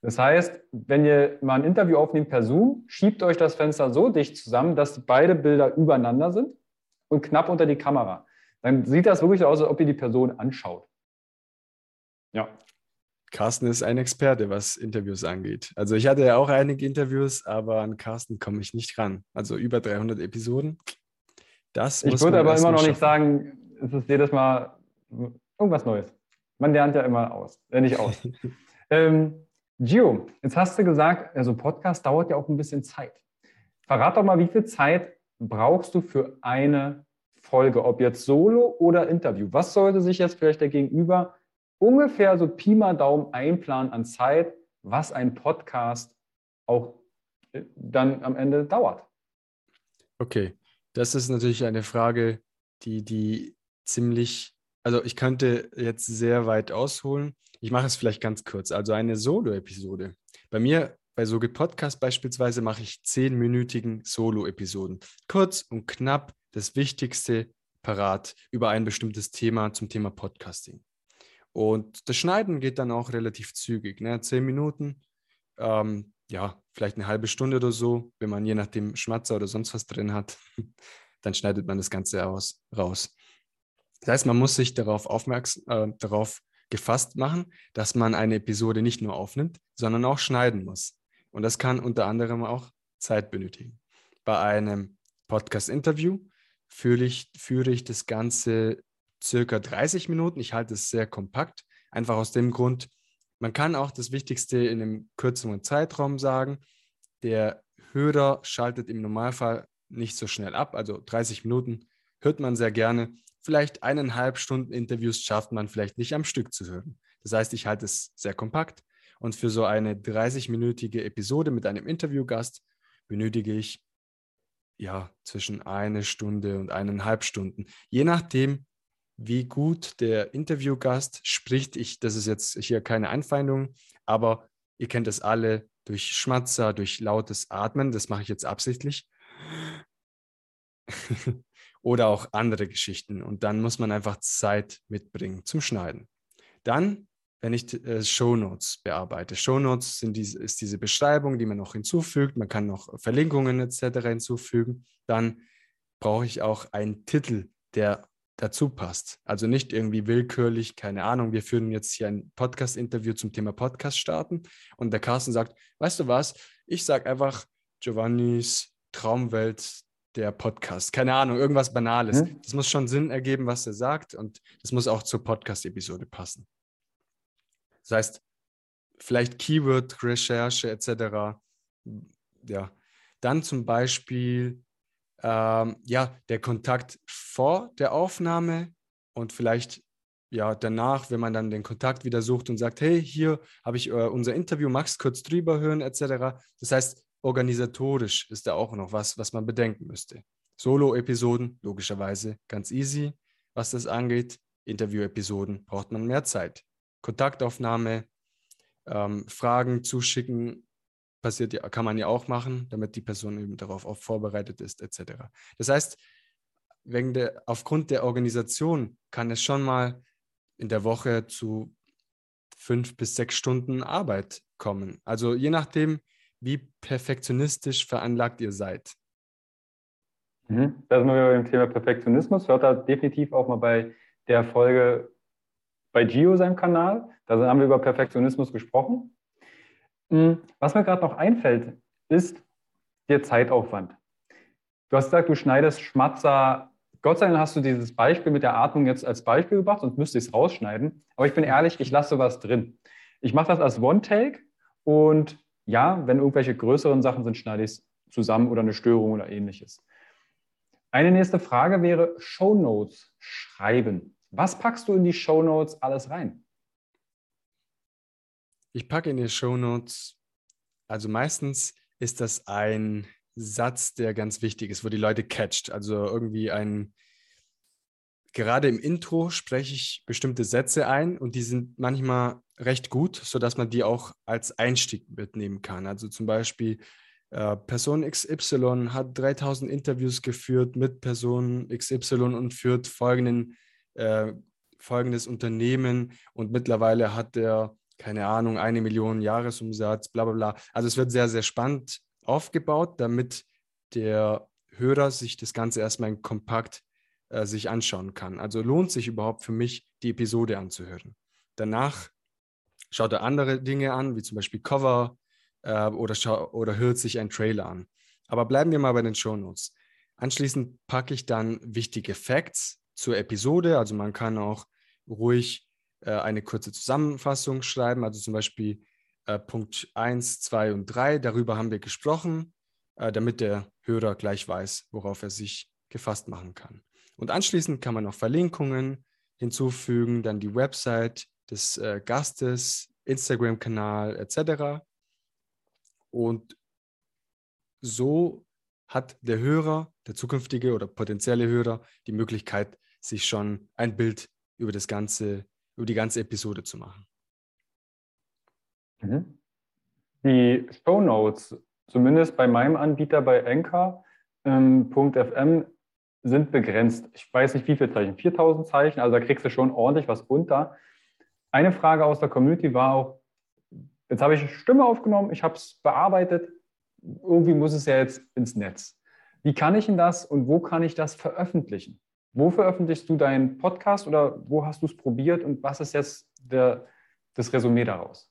Das heißt, wenn ihr mal ein Interview aufnehmt per Zoom, schiebt euch das Fenster so dicht zusammen, dass beide Bilder übereinander sind und knapp unter die Kamera. Dann sieht das wirklich so aus, als ob ihr die Person anschaut. Ja. Carsten ist ein Experte, was Interviews angeht. Also ich hatte ja auch einige Interviews, aber an Carsten komme ich nicht ran. Also über dreihundert Episoden. Das muss ich würde aber immer noch schaffen. Nicht sagen, es ist jedes Mal irgendwas Neues. Man lernt ja immer aus, äh, nicht aus. ähm, Gio, jetzt hast du gesagt, also Podcast dauert ja auch ein bisschen Zeit. Verrat doch mal, wie viel Zeit brauchst du für eine Folge, ob jetzt Solo oder Interview? Was sollte sich jetzt vielleicht der Gegenüber ungefähr so Pi mal Daumen einplanen an Zeit, was ein Podcast auch dann am Ende dauert? Okay, das ist natürlich eine Frage, die, die ziemlich, also ich könnte jetzt sehr weit ausholen. Ich mache es vielleicht ganz kurz. Also eine Solo-Episode. Bei mir, bei So geht Podcast beispielsweise, mache ich zehnminütigen Solo-Episoden. Kurz und knapp das Wichtigste parat über ein bestimmtes Thema zum Thema Podcasting. Und das Schneiden geht dann auch relativ zügig, ne? Zehn Minuten, ähm, ja, vielleicht eine halbe Stunde oder so, wenn man je nachdem Schmatzer oder sonst was drin hat, dann schneidet man das Ganze aus, raus. Das heißt, man muss sich darauf aufmerksam, äh, darauf gefasst machen, dass man eine Episode nicht nur aufnimmt, sondern auch schneiden muss. Und das kann unter anderem auch Zeit benötigen. Bei einem Podcast-Interview führe ich, führe ich das Ganze circa dreißig Minuten. Ich halte es sehr kompakt, einfach aus dem Grund, man kann auch das Wichtigste in einem kürzeren Zeitraum sagen. Der Hörer schaltet im Normalfall nicht so schnell ab, also dreißig Minuten hört man sehr gerne. Vielleicht eineinhalb Stunden Interviews schafft man vielleicht nicht am Stück zu hören. Das heißt, ich halte es sehr kompakt und für so eine dreißigminütige Episode mit einem Interviewgast benötige ich ja zwischen eine Stunde und eineinhalb Stunden, je nachdem, wie gut der Interviewgast spricht. Ich, das ist jetzt hier keine Anfeindung, aber ihr kennt das alle durch Schmatzer, durch lautes Atmen, das mache ich jetzt absichtlich, oder auch andere Geschichten. Und dann muss man einfach Zeit mitbringen zum Schneiden. Dann, wenn ich äh, Shownotes bearbeite. Shownotes sind diese, ist diese Beschreibung, die man noch hinzufügt. Man kann noch Verlinkungen et cetera hinzufügen. Dann brauche ich auch einen Titel, der dazu passt. Also nicht irgendwie willkürlich, keine Ahnung, wir führen jetzt hier ein Podcast-Interview zum Thema Podcast starten und der Carsten sagt, weißt du was, ich sage einfach Giovannis Traumwelt der Podcast. Keine Ahnung, irgendwas Banales. Hm? Das muss schon Sinn ergeben, was er sagt und das muss auch zur Podcast-Episode passen. Das heißt, vielleicht Keyword-Recherche et cetera. Ja, dann zum Beispiel Ähm, ja, der Kontakt vor der Aufnahme und vielleicht ja danach, wenn man dann den Kontakt wieder sucht und sagt, hey, hier habe ich äh, unser Interview, magst kurz drüber hören et cetera. Das heißt, organisatorisch ist da auch noch was, was man bedenken müsste. Solo-Episoden, logischerweise ganz easy, was das angeht. Interview-Episoden braucht man mehr Zeit. Kontaktaufnahme, ähm, Fragen zuschicken, passiert ja, kann man ja auch machen, damit die Person eben darauf auch vorbereitet ist, et cetera. Das heißt, wegen der, aufgrund der Organisation kann es schon mal in der Woche zu fünf bis sechs Stunden Arbeit kommen. Also je nachdem, wie perfektionistisch veranlagt ihr seid. Mhm. Da sind wir wieder beim Thema Perfektionismus. Hört da definitiv auch mal bei der Folge bei Gio, seinem Kanal. Da haben wir über Perfektionismus gesprochen. Was mir gerade noch einfällt, ist der Zeitaufwand. Du hast gesagt, du schneidest Schmatzer. Gott sei Dank hast du dieses Beispiel mit der Atmung jetzt als Beispiel gebracht, sonst müsste ich es rausschneiden. Aber ich bin ehrlich, ich lasse sowas drin. Ich mache das als One-Take und ja, wenn irgendwelche größeren Sachen sind, schneide ich es zusammen oder eine Störung oder ähnliches. Eine nächste Frage wäre Shownotes schreiben. Was packst du in die Shownotes alles rein? Ich packe in die Shownotes, also meistens ist das ein Satz, der ganz wichtig ist, wo die Leute catcht. Also irgendwie ein, gerade im Intro spreche ich bestimmte Sätze ein und die sind manchmal recht gut, sodass man die auch als Einstieg mitnehmen kann. Also zum Beispiel äh, Person X Y hat dreitausend Interviews geführt mit Person X Y und führt folgenden, äh, folgendes Unternehmen und mittlerweile hat der keine Ahnung, eine Million Jahresumsatz, bla bla bla. Also es wird sehr, sehr spannend aufgebaut, damit der Hörer sich das Ganze erstmal in kompakt äh, sich anschauen kann. Also lohnt sich überhaupt für mich, die Episode anzuhören. Danach schaut er andere Dinge an, wie zum Beispiel Cover äh, oder, scha- oder hört sich ein Trailer an. Aber bleiben wir mal bei den Shownotes. Anschließend packe ich dann wichtige Facts zur Episode. Also man kann auch ruhig eine kurze Zusammenfassung schreiben, also zum Beispiel äh, Punkt eins, zwei und drei, darüber haben wir gesprochen, äh, damit der Hörer gleich weiß, worauf er sich gefasst machen kann. Und anschließend kann man noch Verlinkungen hinzufügen, dann die Website des äh, Gastes, Instagram-Kanal et cetera. Und so hat der Hörer, der zukünftige oder potenzielle Hörer, die Möglichkeit, sich schon ein Bild über das Ganze über die ganze Episode zu machen. Die Shownotes, zumindest bei meinem Anbieter bei anchor punkt f m, sind begrenzt. Ich weiß nicht, wie viele Zeichen, viertausend Zeichen, also da kriegst du schon ordentlich was unter. Eine Frage aus der Community war auch, jetzt habe ich eine Stimme aufgenommen, ich habe es bearbeitet, irgendwie muss es ja jetzt ins Netz. Wie kann ich denn das und wo kann ich das veröffentlichen? Wo veröffentlichst du deinen Podcast oder wo hast du es probiert und was ist jetzt der, das Resümee daraus?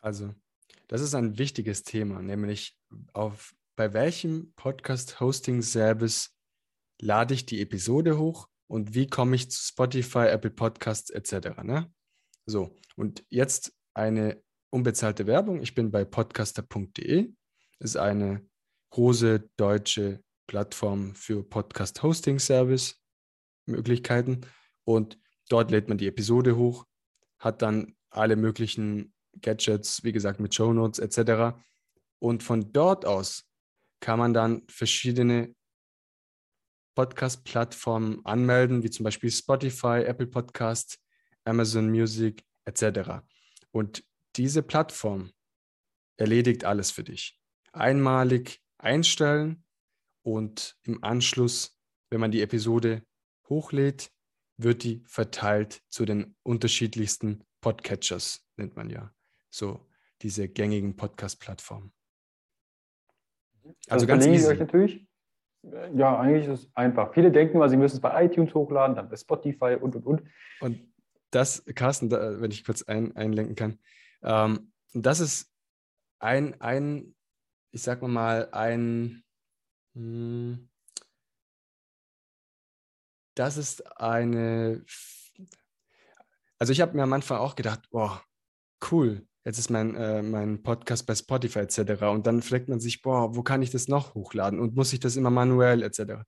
Also, das ist ein wichtiges Thema, nämlich auf, bei welchem Podcast-Hosting-Service lade ich die Episode hoch und wie komme ich zu Spotify, Apple Podcasts et cetera. Ne? So, und jetzt eine unbezahlte Werbung. Ich bin bei podcaster punkt de. Das ist eine große deutsche Plattform für Podcast-Hosting-Service-Möglichkeiten und dort lädt man die Episode hoch, hat dann alle möglichen Gadgets, wie gesagt, mit Shownotes et cetera. Und von dort aus kann man dann verschiedene Podcast-Plattformen anmelden, wie zum Beispiel Spotify, Apple Podcasts, Amazon Music et cetera. Und diese Plattform erledigt alles für dich. Einmalig einstellen. Und im Anschluss, wenn man die Episode hochlädt, wird die verteilt zu den unterschiedlichsten Podcatchers, nennt man ja. So diese gängigen Podcast-Plattformen. Also das ganz easy. Ich euch natürlich. Ja, eigentlich ist es einfach. Viele denken mal, sie müssen es bei iTunes hochladen, dann bei Spotify und, und, und. Und das, Carsten, da, wenn ich kurz ein, einlenken kann, ähm, das ist ein, ein, ich sag mal, ein Das ist eine, also ich habe mir am Anfang auch gedacht, boah, cool, jetzt ist mein, äh, mein Podcast bei Spotify et cetera. Und dann fragt man sich, boah, wo kann ich das noch hochladen und muss ich das immer manuell et cetera.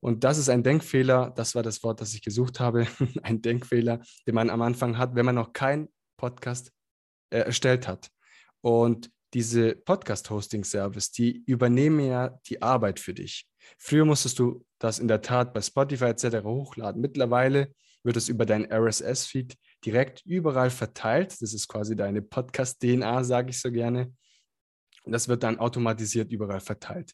Und das ist ein Denkfehler, das war das Wort, das ich gesucht habe, ein Denkfehler, den man am Anfang hat, wenn man noch keinen Podcast äh, erstellt hat. Und diese Podcast-Hosting-Service, die übernehmen ja die Arbeit für dich. Früher musstest du das in der Tat bei Spotify et cetera hochladen. Mittlerweile wird es über deinen R S S-Feed direkt überall verteilt. Das ist quasi deine Podcast-D N A, sage ich so gerne. Und das wird dann automatisiert überall verteilt.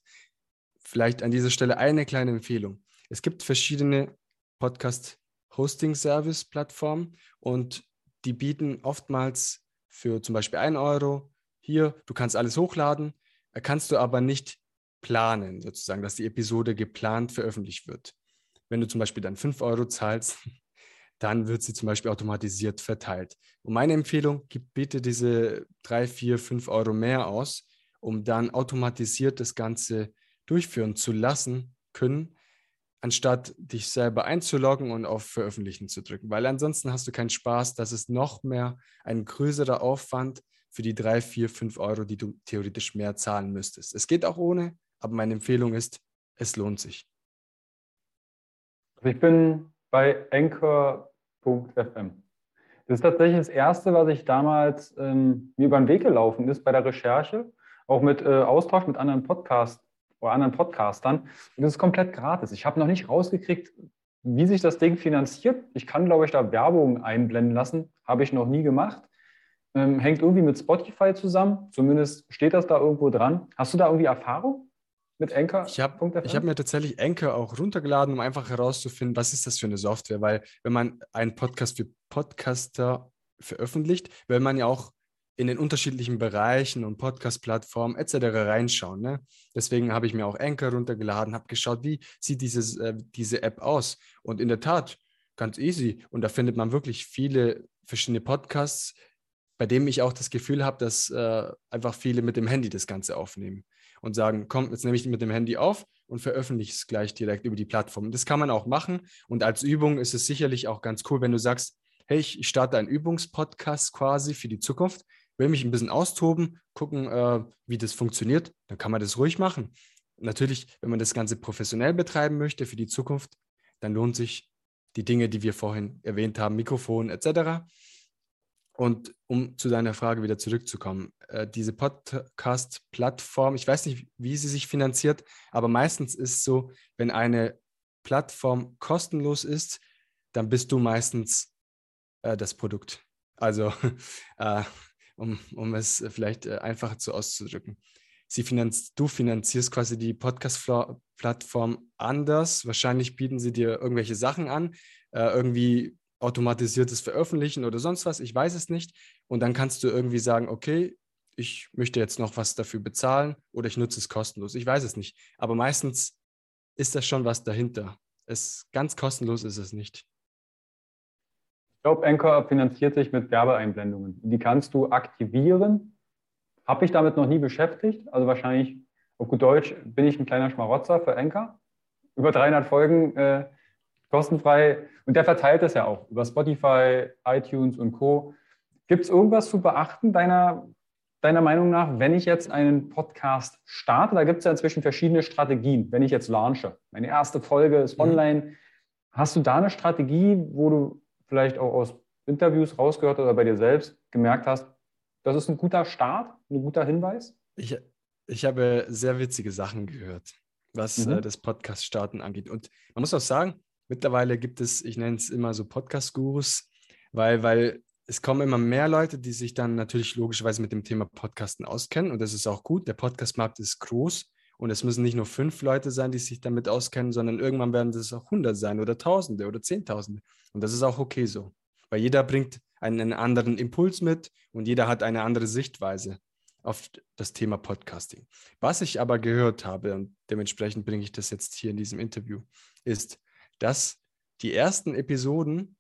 Vielleicht an dieser Stelle eine kleine Empfehlung. Es gibt verschiedene Podcast-Hosting-Service-Plattformen und die bieten oftmals für zum Beispiel einen Euro hier, du kannst alles hochladen, kannst du aber nicht planen, sozusagen, dass die Episode geplant veröffentlicht wird. Wenn du zum Beispiel dann fünf Euro zahlst, dann wird sie zum Beispiel automatisiert verteilt. Und meine Empfehlung, gib bitte diese drei, vier, fünf Euro mehr aus, um dann automatisiert das Ganze durchführen zu lassen können, anstatt dich selber einzuloggen und auf Veröffentlichen zu drücken. Weil ansonsten hast du keinen Spaß, das ist noch mehr ein größerer Aufwand für die drei, vier, fünf Euro, die du theoretisch mehr zahlen müsstest. Es geht auch ohne, aber meine Empfehlung ist, es lohnt sich. Ich bin bei anchor Punkt F M. Das ist tatsächlich das Erste, was ich damals ähm, mir über den Weg gelaufen ist bei der Recherche, auch mit äh, Austausch mit anderen Podcasts oder anderen Podcastern. Und das ist komplett gratis. Ich habe noch nicht rausgekriegt, wie sich das Ding finanziert. Ich kann, glaube ich, da Werbung einblenden lassen. Habe ich noch nie gemacht. Ähm, hängt irgendwie mit Spotify zusammen. Zumindest steht das da irgendwo dran. Hast du da irgendwie Erfahrung mit Anchor? Ich habe hab mir tatsächlich Anchor auch runtergeladen, um einfach herauszufinden, was ist das für eine Software? Weil wenn man einen Podcast für Podcaster veröffentlicht, will man ja auch in den unterschiedlichen Bereichen und Podcast-Plattformen et cetera reinschauen. Ne? Deswegen habe ich mir auch Anchor runtergeladen, habe geschaut, wie sieht dieses, äh, diese App aus? Und in der Tat, ganz easy. Und da findet man wirklich viele verschiedene Podcasts, bei denen ich auch das Gefühl habe, dass äh, einfach viele mit dem Handy das Ganze aufnehmen und sagen, komm, jetzt nehme ich mit dem Handy auf und veröffentliche es gleich direkt über die Plattform. Das kann man auch machen und als Übung ist es sicherlich auch ganz cool, wenn du sagst, hey, ich starte einen Übungspodcast quasi für die Zukunft, will mich ein bisschen austoben, gucken, äh, wie das funktioniert, dann kann man das ruhig machen. Natürlich, wenn man das Ganze professionell betreiben möchte für die Zukunft, dann lohnt sich die Dinge, die wir vorhin erwähnt haben, Mikrofon et cetera. Und um zu deiner Frage wieder zurückzukommen, äh, diese Podcast-Plattform, ich weiß nicht, wie sie sich finanziert, aber meistens ist es so, wenn eine Plattform kostenlos ist, dann bist du meistens äh, das Produkt. Also, äh, um, um es vielleicht äh, einfacher zu auszudrücken. Sie finanz- du finanzierst quasi die Podcast-Plattform anders. Wahrscheinlich bieten sie dir irgendwelche Sachen an, äh, irgendwie automatisiertes Veröffentlichen oder sonst was, ich weiß es nicht. Und dann kannst du irgendwie sagen, okay, ich möchte jetzt noch was dafür bezahlen oder ich nutze es kostenlos, ich weiß es nicht. Aber meistens ist da schon was dahinter. Es, ganz kostenlos ist es nicht. Ich glaube, Anchor finanziert sich mit Werbeeinblendungen. Die kannst du aktivieren. Habe ich damit noch nie beschäftigt. Also wahrscheinlich, auf gut Deutsch, bin ich ein kleiner Schmarotzer für Anchor. Über dreihundert Folgen äh, kostenfrei. Und der verteilt das ja auch über Spotify, iTunes und Co. Gibt es irgendwas zu beachten, deiner, deiner Meinung nach, wenn ich jetzt einen Podcast starte? Da gibt es ja inzwischen verschiedene Strategien. Wenn ich jetzt launche, meine erste Folge ist online. Mhm. Hast du da eine Strategie, wo du vielleicht auch aus Interviews rausgehört oder bei dir selbst gemerkt hast, das ist ein guter Start, ein guter Hinweis? Ich, ich habe sehr witzige Sachen gehört, was mhm. äh, das Podcast-Starten angeht. Und man muss auch sagen, mittlerweile gibt es, ich nenne es immer so Podcast-Gurus, weil, weil es kommen immer mehr Leute, die sich dann natürlich logischerweise mit dem Thema Podcasten auskennen und das ist auch gut. Der Podcast-Markt ist groß und es müssen nicht nur fünf Leute sein, die sich damit auskennen, sondern irgendwann werden es auch hundert sein oder Tausende oder Zehntausende und das ist auch okay so, weil jeder bringt einen anderen Impuls mit und jeder hat eine andere Sichtweise auf das Thema Podcasting. Was ich aber gehört habe und dementsprechend bringe ich das jetzt hier in diesem Interview, ist, dass die ersten Episoden,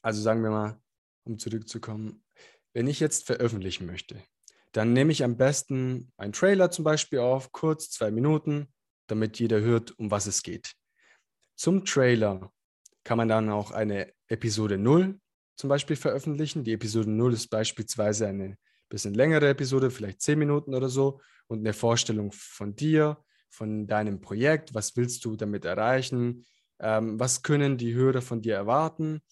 also sagen wir mal, um zurückzukommen, wenn ich jetzt veröffentlichen möchte, dann nehme ich am besten einen Trailer zum Beispiel auf, kurz, zwei Minuten, damit jeder hört, um was es geht. Zum Trailer kann man dann auch eine Episode null zum Beispiel veröffentlichen. Die Episode null ist beispielsweise eine bisschen längere Episode, vielleicht zehn Minuten oder so, und eine Vorstellung von dir, von deinem Projekt, was willst du damit erreichen, Ähm, was können die Hörer von dir erwarten?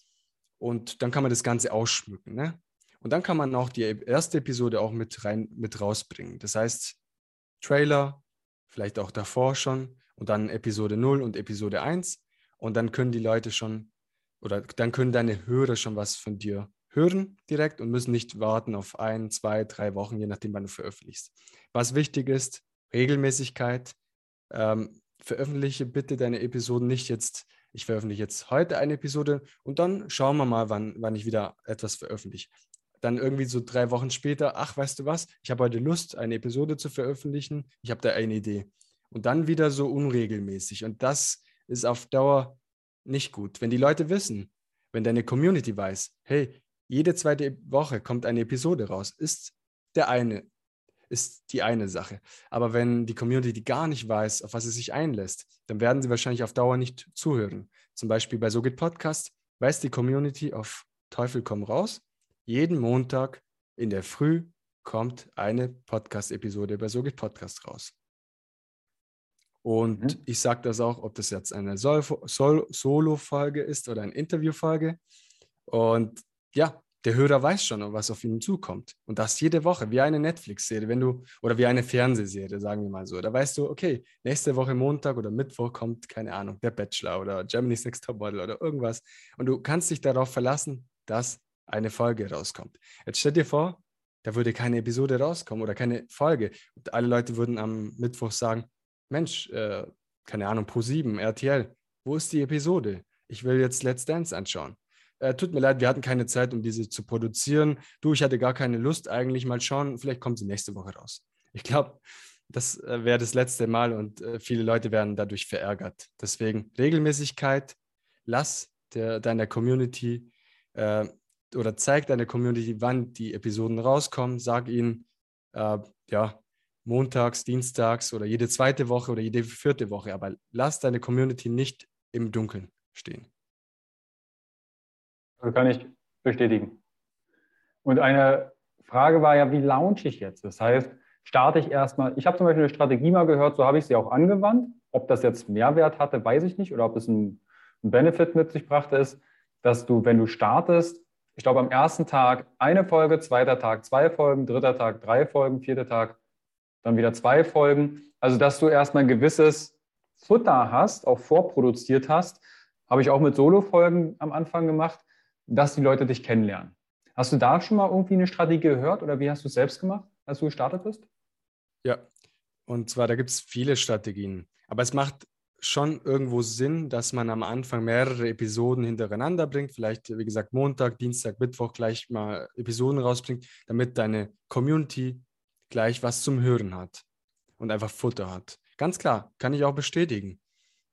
Und dann kann man das Ganze ausschmücken. Ne? Und dann kann man auch die erste Episode auch mit rein, mit rausbringen. Das heißt, Trailer, vielleicht auch davor schon, und dann Episode null und Episode eins. Und dann können die Leute schon oder dann können deine Hörer schon was von dir hören direkt und müssen nicht warten auf ein, zwei, drei Wochen, je nachdem, wann du veröffentlichst. Was wichtig ist, Regelmäßigkeit. Ähm, veröffentliche bitte deine Episoden nicht jetzt, ich veröffentliche jetzt heute eine Episode und dann schauen wir mal, wann, wann ich wieder etwas veröffentliche. Dann irgendwie so drei Wochen später, ach, weißt du was, ich habe heute Lust, eine Episode zu veröffentlichen, ich habe da eine Idee. Und dann wieder so unregelmäßig. Und das ist auf Dauer nicht gut. Wenn die Leute wissen, wenn deine Community weiß, hey, jede zweite Woche kommt eine Episode raus, ist der eine, ist die eine Sache. Aber wenn die Community gar nicht weiß, auf was sie sich einlässt, dann werden sie wahrscheinlich auf Dauer nicht zuhören. Zum Beispiel bei So geht Podcast weiß die Community auf Teufel komm raus, jeden Montag in der Früh kommt eine Podcast-Episode bei So geht Podcast raus. Und mhm. ich sage das auch, ob das jetzt eine Sol- Sol- Solo-Folge ist oder eine Interview-Folge. Und ja, der Hörer weiß schon, was auf ihn zukommt. Und das jede Woche, wie eine Netflix-Serie, wenn du, oder wie eine Fernsehserie, sagen wir mal so. Da weißt du, okay, nächste Woche Montag oder Mittwoch kommt, keine Ahnung, der Bachelor oder Germany's Next Topmodel oder irgendwas. Und du kannst dich darauf verlassen, dass eine Folge rauskommt. Jetzt stell dir vor, da würde keine Episode rauskommen oder keine Folge. Und alle Leute würden am Mittwoch sagen, Mensch, äh, keine Ahnung, Pro sieben, R T L, wo ist die Episode? Ich will jetzt Let's Dance anschauen. Äh, tut mir leid, wir hatten keine Zeit, um diese zu produzieren. Du, ich hatte gar keine Lust eigentlich. Mal schauen, vielleicht kommt sie nächste Woche raus. Ich glaube, das äh, wäre das letzte Mal und äh, viele Leute werden dadurch verärgert. Deswegen Regelmäßigkeit, lass der, deiner Community äh, oder zeig deiner Community, wann die Episoden rauskommen. Sag ihnen, äh, ja, montags, dienstags oder jede zweite Woche oder jede vierte Woche. Aber lass deine Community nicht im Dunkeln stehen. Das kann ich bestätigen. Und eine Frage war ja, wie launche ich jetzt? Das heißt, starte ich erstmal, ich habe zum Beispiel eine Strategie mal gehört, so habe ich sie auch angewandt. Ob das jetzt Mehrwert hatte, weiß ich nicht. Oder ob es einen Benefit mit sich brachte, ist, dass du, wenn du startest, ich glaube, am ersten Tag eine Folge, zweiter Tag zwei Folgen, dritter Tag drei Folgen, vierter Tag dann wieder zwei Folgen. Also, dass du erstmal ein gewisses Futter hast, auch vorproduziert hast. Habe ich auch mit Solo-Folgen am Anfang gemacht, dass die Leute dich kennenlernen. Hast du da schon mal irgendwie eine Strategie gehört oder wie hast du es selbst gemacht, als du gestartet bist? Ja, und zwar, da gibt es viele Strategien. Aber es macht schon irgendwo Sinn, dass man am Anfang mehrere Episoden hintereinander bringt, vielleicht, wie gesagt, Montag, Dienstag, Mittwoch gleich mal Episoden rausbringt, damit deine Community gleich was zum Hören hat und einfach Futter hat. Ganz klar, kann ich auch bestätigen.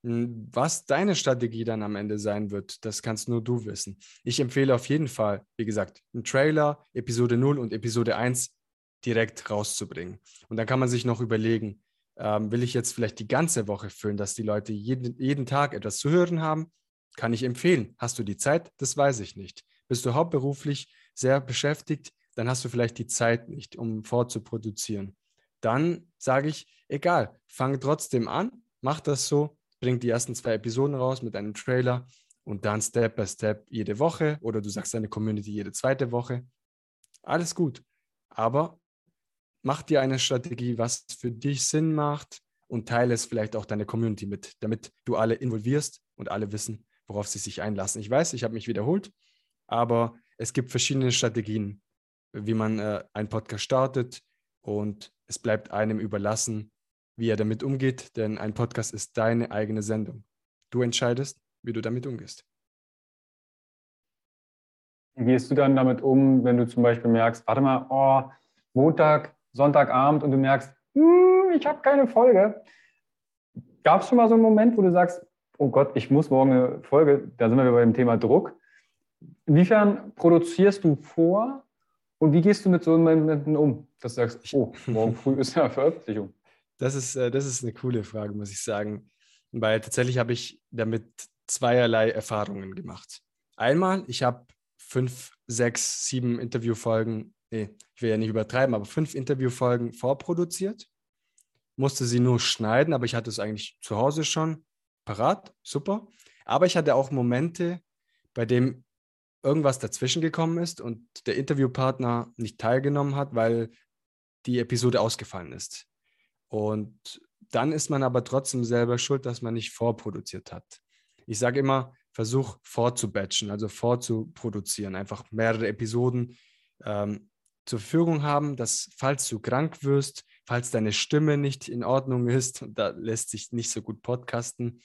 Was deine Strategie dann am Ende sein wird, das kannst nur du wissen. Ich empfehle auf jeden Fall, wie gesagt, einen Trailer, Episode null und Episode eins direkt rauszubringen. Und dann kann man sich noch überlegen, Ähm, will ich jetzt vielleicht die ganze Woche füllen, dass die Leute jeden, jeden Tag etwas zu hören haben? Kann ich empfehlen. Hast du die Zeit? Das weiß ich nicht. Bist du hauptberuflich sehr beschäftigt? Dann hast du vielleicht die Zeit nicht, um vorzuproduzieren. Dann sage ich, egal, fang trotzdem an, mach das so, bring die ersten zwei Episoden raus mit einem Trailer und dann Step by Step jede Woche oder du sagst deine Community jede zweite Woche. Alles gut, aber mach dir eine Strategie, was für dich Sinn macht und teile es vielleicht auch deine Community mit, damit du alle involvierst und alle wissen, worauf sie sich einlassen. Ich weiß, ich habe mich wiederholt, aber es gibt verschiedene Strategien, wie man äh, einen Podcast startet und es bleibt einem überlassen, wie er damit umgeht, denn ein Podcast ist deine eigene Sendung. Du entscheidest, wie du damit umgehst. Wie gehst du dann damit um, wenn du zum Beispiel merkst, warte mal, oh, Montag, Sonntagabend und du merkst, ich habe keine Folge. Gab es schon mal so einen Moment, wo du sagst, oh Gott, ich muss morgen eine Folge, da sind wir wieder bei dem Thema Druck. Inwiefern produzierst du vor und wie gehst du mit so Momenten um, dass du sagst, oh, morgen früh ist ja Veröffentlichung? Das ist, das ist eine coole Frage, muss ich sagen, weil tatsächlich habe ich damit zweierlei Erfahrungen gemacht. Einmal, ich habe fünf, sechs, sieben Interviewfolgen Nee, ich will ja nicht übertreiben, aber fünf Interviewfolgen vorproduziert, musste sie nur schneiden, aber ich hatte es eigentlich zu Hause schon parat, super. Aber ich hatte auch Momente, bei denen irgendwas dazwischen gekommen ist und der Interviewpartner nicht teilgenommen hat, weil die Episode ausgefallen ist. Und dann ist man aber trotzdem selber schuld, dass man nicht vorproduziert hat. Ich sage immer, versuch vorzubatchen, also vorzuproduzieren, einfach mehrere Episoden ähm, zur Verfügung haben, dass, falls du krank wirst, falls deine Stimme nicht in Ordnung ist, da lässt sich nicht so gut podcasten,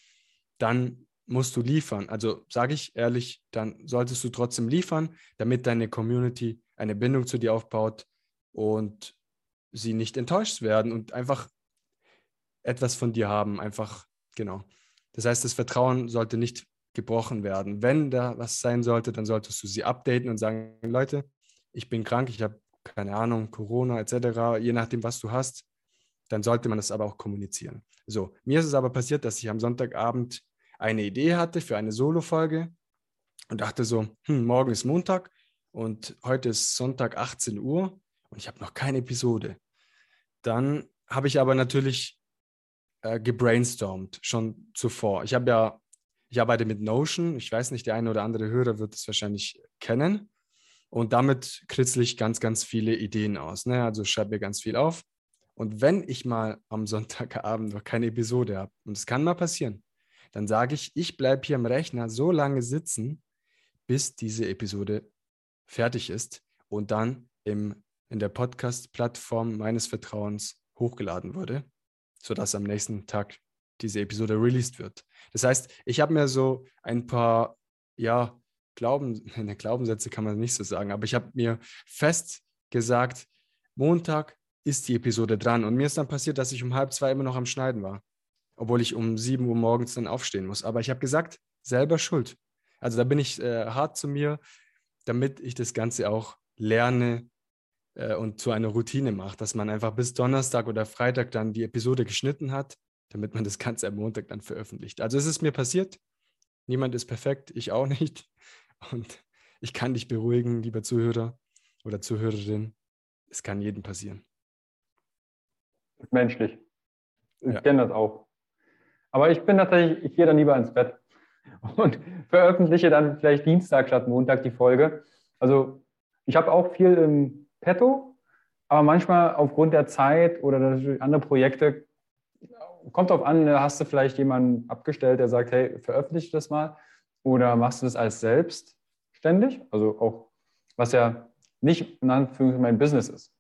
dann musst du liefern. Also sage ich ehrlich, dann solltest du trotzdem liefern, damit deine Community eine Bindung zu dir aufbaut und sie nicht enttäuscht werden und einfach etwas von dir haben, einfach, genau. Das heißt, das Vertrauen sollte nicht gebrochen werden. Wenn da was sein sollte, dann solltest du sie updaten und sagen, Leute, ich bin krank, ich habe keine Ahnung, Corona et cetera, je nachdem, was du hast, dann sollte man das aber auch kommunizieren. So, mir ist es aber passiert, dass ich am Sonntagabend eine Idee hatte für eine Solo-Folge und dachte so, hm, morgen ist Montag und heute ist Sonntag achtzehn Uhr und ich habe noch keine Episode. Dann habe ich aber natürlich äh, gebrainstormt schon zuvor. Ich habe ja, ich arbeite mit Notion, ich weiß nicht, der eine oder andere Hörer wird es wahrscheinlich kennen. Und damit kritzle ich ganz, ganz viele Ideen aus. Ne? Also schreibe mir ganz viel auf. Und wenn ich mal am Sonntagabend noch keine Episode habe, und es kann mal passieren, dann sage ich, ich bleibe hier am Rechner so lange sitzen, bis diese Episode fertig ist und dann im, in der Podcast-Plattform meines Vertrauens hochgeladen wurde, sodass am nächsten Tag diese Episode released wird. Das heißt, ich habe mir so ein paar, ja, Glauben, in den Glaubenssätze kann man nicht so sagen, aber ich habe mir fest gesagt, Montag ist die Episode dran. Und mir ist dann passiert, dass ich um halb zwei immer noch am Schneiden war, obwohl ich um sieben Uhr morgens dann aufstehen muss. Aber ich habe gesagt, selber schuld. Also da bin ich äh, hart zu mir, damit ich das Ganze auch lerne äh, und zu einer Routine mache, dass man einfach bis Donnerstag oder Freitag dann die Episode geschnitten hat, damit man das Ganze am Montag dann veröffentlicht. Also es ist mir passiert. Niemand ist perfekt, ich auch nicht. Und ich kann dich beruhigen, lieber Zuhörer oder Zuhörerin. Es kann jedem passieren. Ist menschlich. Ich ja. kenne das auch. Aber ich bin tatsächlich, ich gehe dann lieber ins Bett und veröffentliche dann vielleicht Dienstag statt Montag die Folge. Also ich habe auch viel im Petto, aber manchmal aufgrund der Zeit oder andere Projekte, kommt drauf an, hast du vielleicht jemanden abgestellt, der sagt, hey, veröffentliche das mal. Oder machst du das als selbstständig? Also auch, was ja nicht in Anführungszeichen mein Business ist.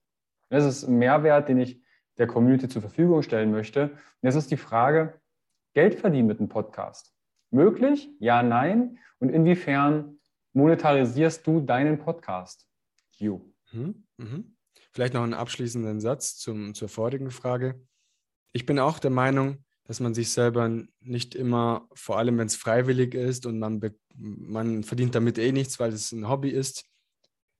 Das ist ein Mehrwert, den ich der Community zur Verfügung stellen möchte. Und jetzt ist die Frage, Geld verdienen mit einem Podcast. Möglich? Ja, nein. Und inwiefern monetarisierst du deinen Podcast? You. Mhm, mhm. Vielleicht noch einen abschließenden Satz zum, zur vorigen Frage. Ich bin auch der Meinung, dass man sich selber nicht immer, vor allem wenn es freiwillig ist und man, be- man verdient damit eh nichts, weil es ein Hobby ist,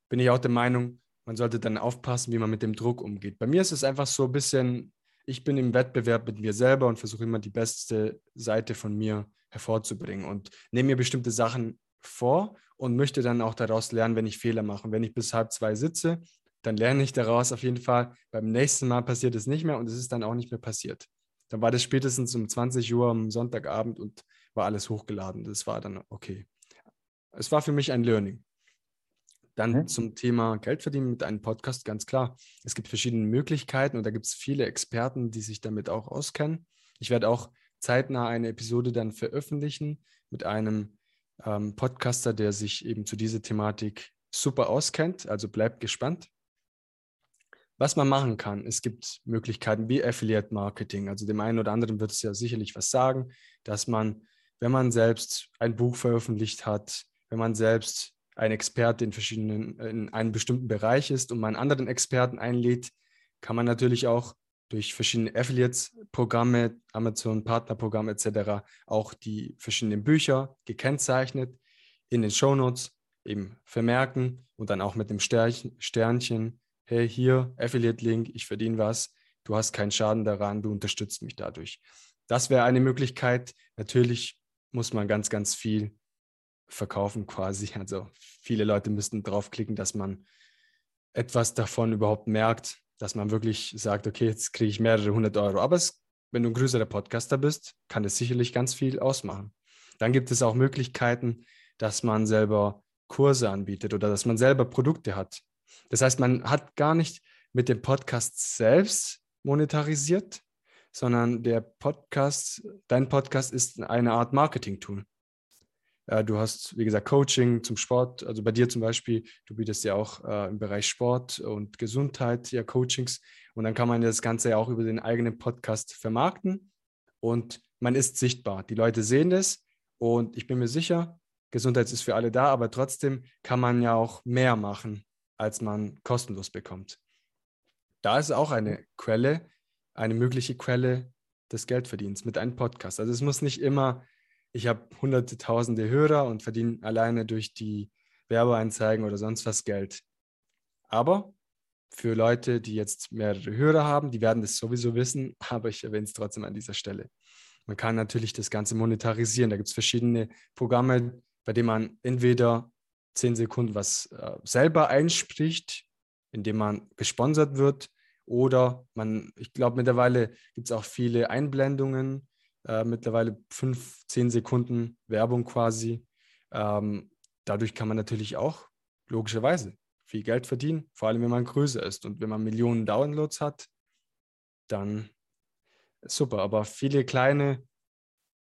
bin ich auch der Meinung, man sollte dann aufpassen, wie man mit dem Druck umgeht. Bei mir ist es einfach so ein bisschen, ich bin im Wettbewerb mit mir selber und versuche immer die beste Seite von mir hervorzubringen und nehme mir bestimmte Sachen vor und möchte dann auch daraus lernen, wenn ich Fehler mache. Und wenn ich bis halb zwei sitze, dann lerne ich daraus auf jeden Fall, beim nächsten Mal passiert es nicht mehr und es ist dann auch nicht mehr passiert. Dann war das spätestens um zwanzig Uhr am Sonntagabend und war alles hochgeladen. Das war dann okay. Es war für mich ein Learning. Dann okay. Zum Thema Geld verdienen mit einem Podcast, ganz klar. Es gibt verschiedene Möglichkeiten und da gibt es viele Experten, die sich damit auch auskennen. Ich werde auch zeitnah eine Episode dann veröffentlichen mit einem ähm, Podcaster, der sich eben zu dieser Thematik super auskennt. Also bleibt gespannt. Was man machen kann, es gibt Möglichkeiten wie Affiliate Marketing. Also dem einen oder anderen wird es ja sicherlich was sagen, dass man, wenn man selbst ein Buch veröffentlicht hat, wenn man selbst ein Experte in verschiedenen, in einem bestimmten Bereich ist und man anderen Experten einlädt, kann man natürlich auch durch verschiedene Affiliates-Programme, Amazon-Partnerprogramm et cetera auch die verschiedenen Bücher gekennzeichnet in den Shownotes eben vermerken und dann auch mit dem Sternchen, hey, hier, Affiliate-Link, ich verdiene was, du hast keinen Schaden daran, du unterstützt mich dadurch. Das wäre eine Möglichkeit. Natürlich muss man ganz, ganz viel verkaufen quasi. Also viele Leute müssten draufklicken, dass man etwas davon überhaupt merkt, dass man wirklich sagt, okay, jetzt kriege ich mehrere hundert Euro. Aber es, wenn du ein größerer Podcaster bist, kann es sicherlich ganz viel ausmachen. Dann gibt es auch Möglichkeiten, dass man selber Kurse anbietet oder dass man selber Produkte hat. Das heißt, man hat gar nicht mit dem Podcast selbst monetarisiert, sondern der Podcast, dein Podcast ist eine Art Marketing-Tool. Du hast, wie gesagt, Coaching zum Sport, also bei dir zum Beispiel, du bietest ja auch äh, im Bereich Sport und Gesundheit ja Coachings, und dann kann man das Ganze ja auch über den eigenen Podcast vermarkten und man ist sichtbar. Die Leute sehen das und ich bin mir sicher, Gesundheit ist für alle da, aber trotzdem kann man ja auch mehr machen, als man kostenlos bekommt. Da ist auch eine Quelle, eine mögliche Quelle des Geldverdienens mit einem Podcast. Also es muss nicht immer... Ich habe hunderte, tausende Hörer und verdiene alleine durch die Werbeanzeigen oder sonst was Geld. Aber für Leute, die jetzt mehrere Hörer haben, die werden das sowieso wissen, aber ich erwähne es trotzdem an dieser Stelle. Man kann natürlich das Ganze monetarisieren. Da gibt es verschiedene Programme, bei denen man entweder zehn Sekunden was äh, selber einspricht, indem man gesponsert wird, oder man, ich glaube, mittlerweile gibt es auch viele Einblendungen, Äh, mittlerweile fünf, zehn Sekunden Werbung quasi. Ähm, dadurch kann man natürlich auch logischerweise viel Geld verdienen, vor allem wenn man größer ist und wenn man Millionen Downloads hat, dann super. Aber viele kleine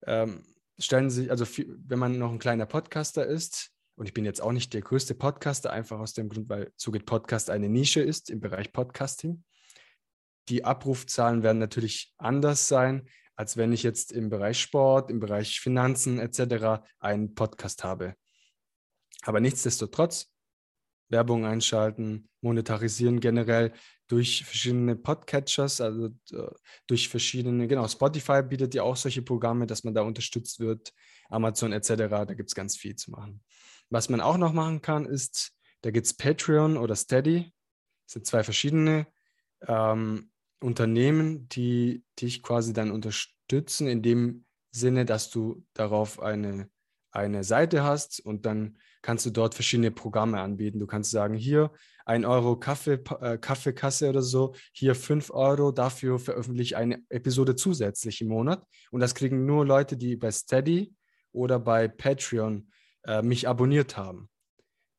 ähm, stellen sich, also viel, wenn man noch ein kleiner Podcaster ist, und ich bin jetzt auch nicht der größte Podcaster, einfach aus dem Grund, weil So geht Podcast eine Nische ist im Bereich Podcasting. Die Abrufzahlen werden natürlich anders sein, als wenn ich jetzt im Bereich Sport, im Bereich Finanzen et cetera einen Podcast habe. Aber nichtsdestotrotz, Werbung einschalten, monetarisieren generell durch verschiedene Podcatchers, also durch verschiedene, genau, Spotify bietet ja auch solche Programme, dass man da unterstützt wird, Amazon et cetera, da gibt es ganz viel zu machen. Was man auch noch machen kann, ist, da gibt es Patreon oder Steady, das sind zwei verschiedene ähm, Unternehmen, die dich quasi dann unterstützen, in dem Sinne, dass du darauf eine, eine Seite hast und dann kannst du dort verschiedene Programme anbieten. Du kannst sagen, hier ein Euro Kaffee, äh, Kaffeekasse oder so, hier fünf Euro, dafür veröffentliche ich eine Episode zusätzlich im Monat, und das kriegen nur Leute, die bei Steady oder bei Patreon äh, mich abonniert haben.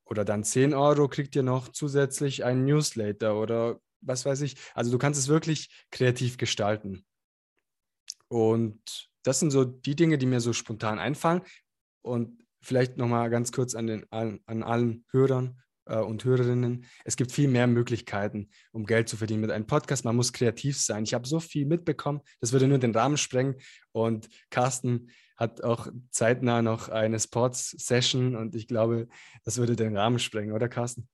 Oder dann zehn Euro kriegt ihr noch zusätzlich einen Newsletter oder was weiß ich. Also du kannst es wirklich kreativ gestalten. Und das sind so die Dinge, die mir so spontan einfallen. Und vielleicht nochmal ganz kurz an, den, an, an allen Hörern äh, und Hörerinnen. Es gibt viel mehr Möglichkeiten, um Geld zu verdienen mit einem Podcast. Man muss kreativ sein. Ich habe so viel mitbekommen, das würde nur den Rahmen sprengen. Und Carsten hat auch zeitnah noch eine Sports-Session. Und ich glaube, das würde den Rahmen sprengen, oder Carsten?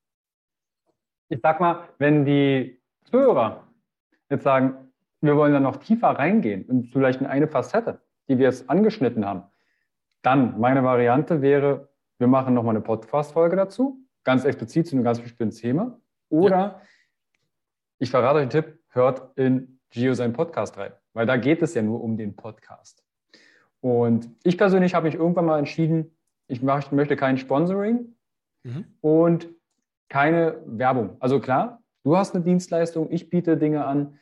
Ich sag mal, wenn die Zuhörer jetzt sagen, wir wollen da noch tiefer reingehen und vielleicht in eine Facette, die wir jetzt angeschnitten haben, dann meine Variante wäre, wir machen nochmal eine Podcast-Folge dazu, ganz explizit zu einem ganz bestimmten Thema. Oder ja. Ich verrate euch einen Tipp, hört in Gio seinen Podcast rein, weil da geht es ja nur um den Podcast. Und ich persönlich habe mich irgendwann mal entschieden, ich mach, möchte kein Sponsoring mhm. und keine Werbung. Also klar, du hast eine Dienstleistung, ich biete Dinge an.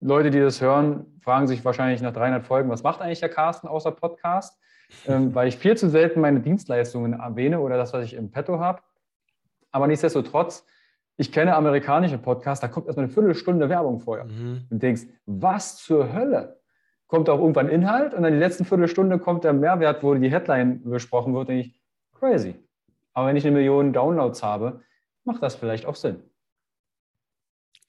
Leute, die das hören, fragen sich wahrscheinlich nach dreihundert Folgen, was macht eigentlich der Carsten außer Podcast? Ähm, weil ich viel zu selten meine Dienstleistungen erwähne oder das, was ich im Petto habe. Aber nichtsdestotrotz, ich kenne amerikanische Podcasts, da kommt erstmal eine Viertelstunde Werbung vorher. Mhm. Und du denkst, was zur Hölle? Kommt auch irgendwann Inhalt und dann die letzten Viertelstunde kommt der Mehrwert, wo die Headline besprochen wird, denke ich, crazy. Aber wenn ich eine Million Downloads habe, macht das vielleicht auch Sinn.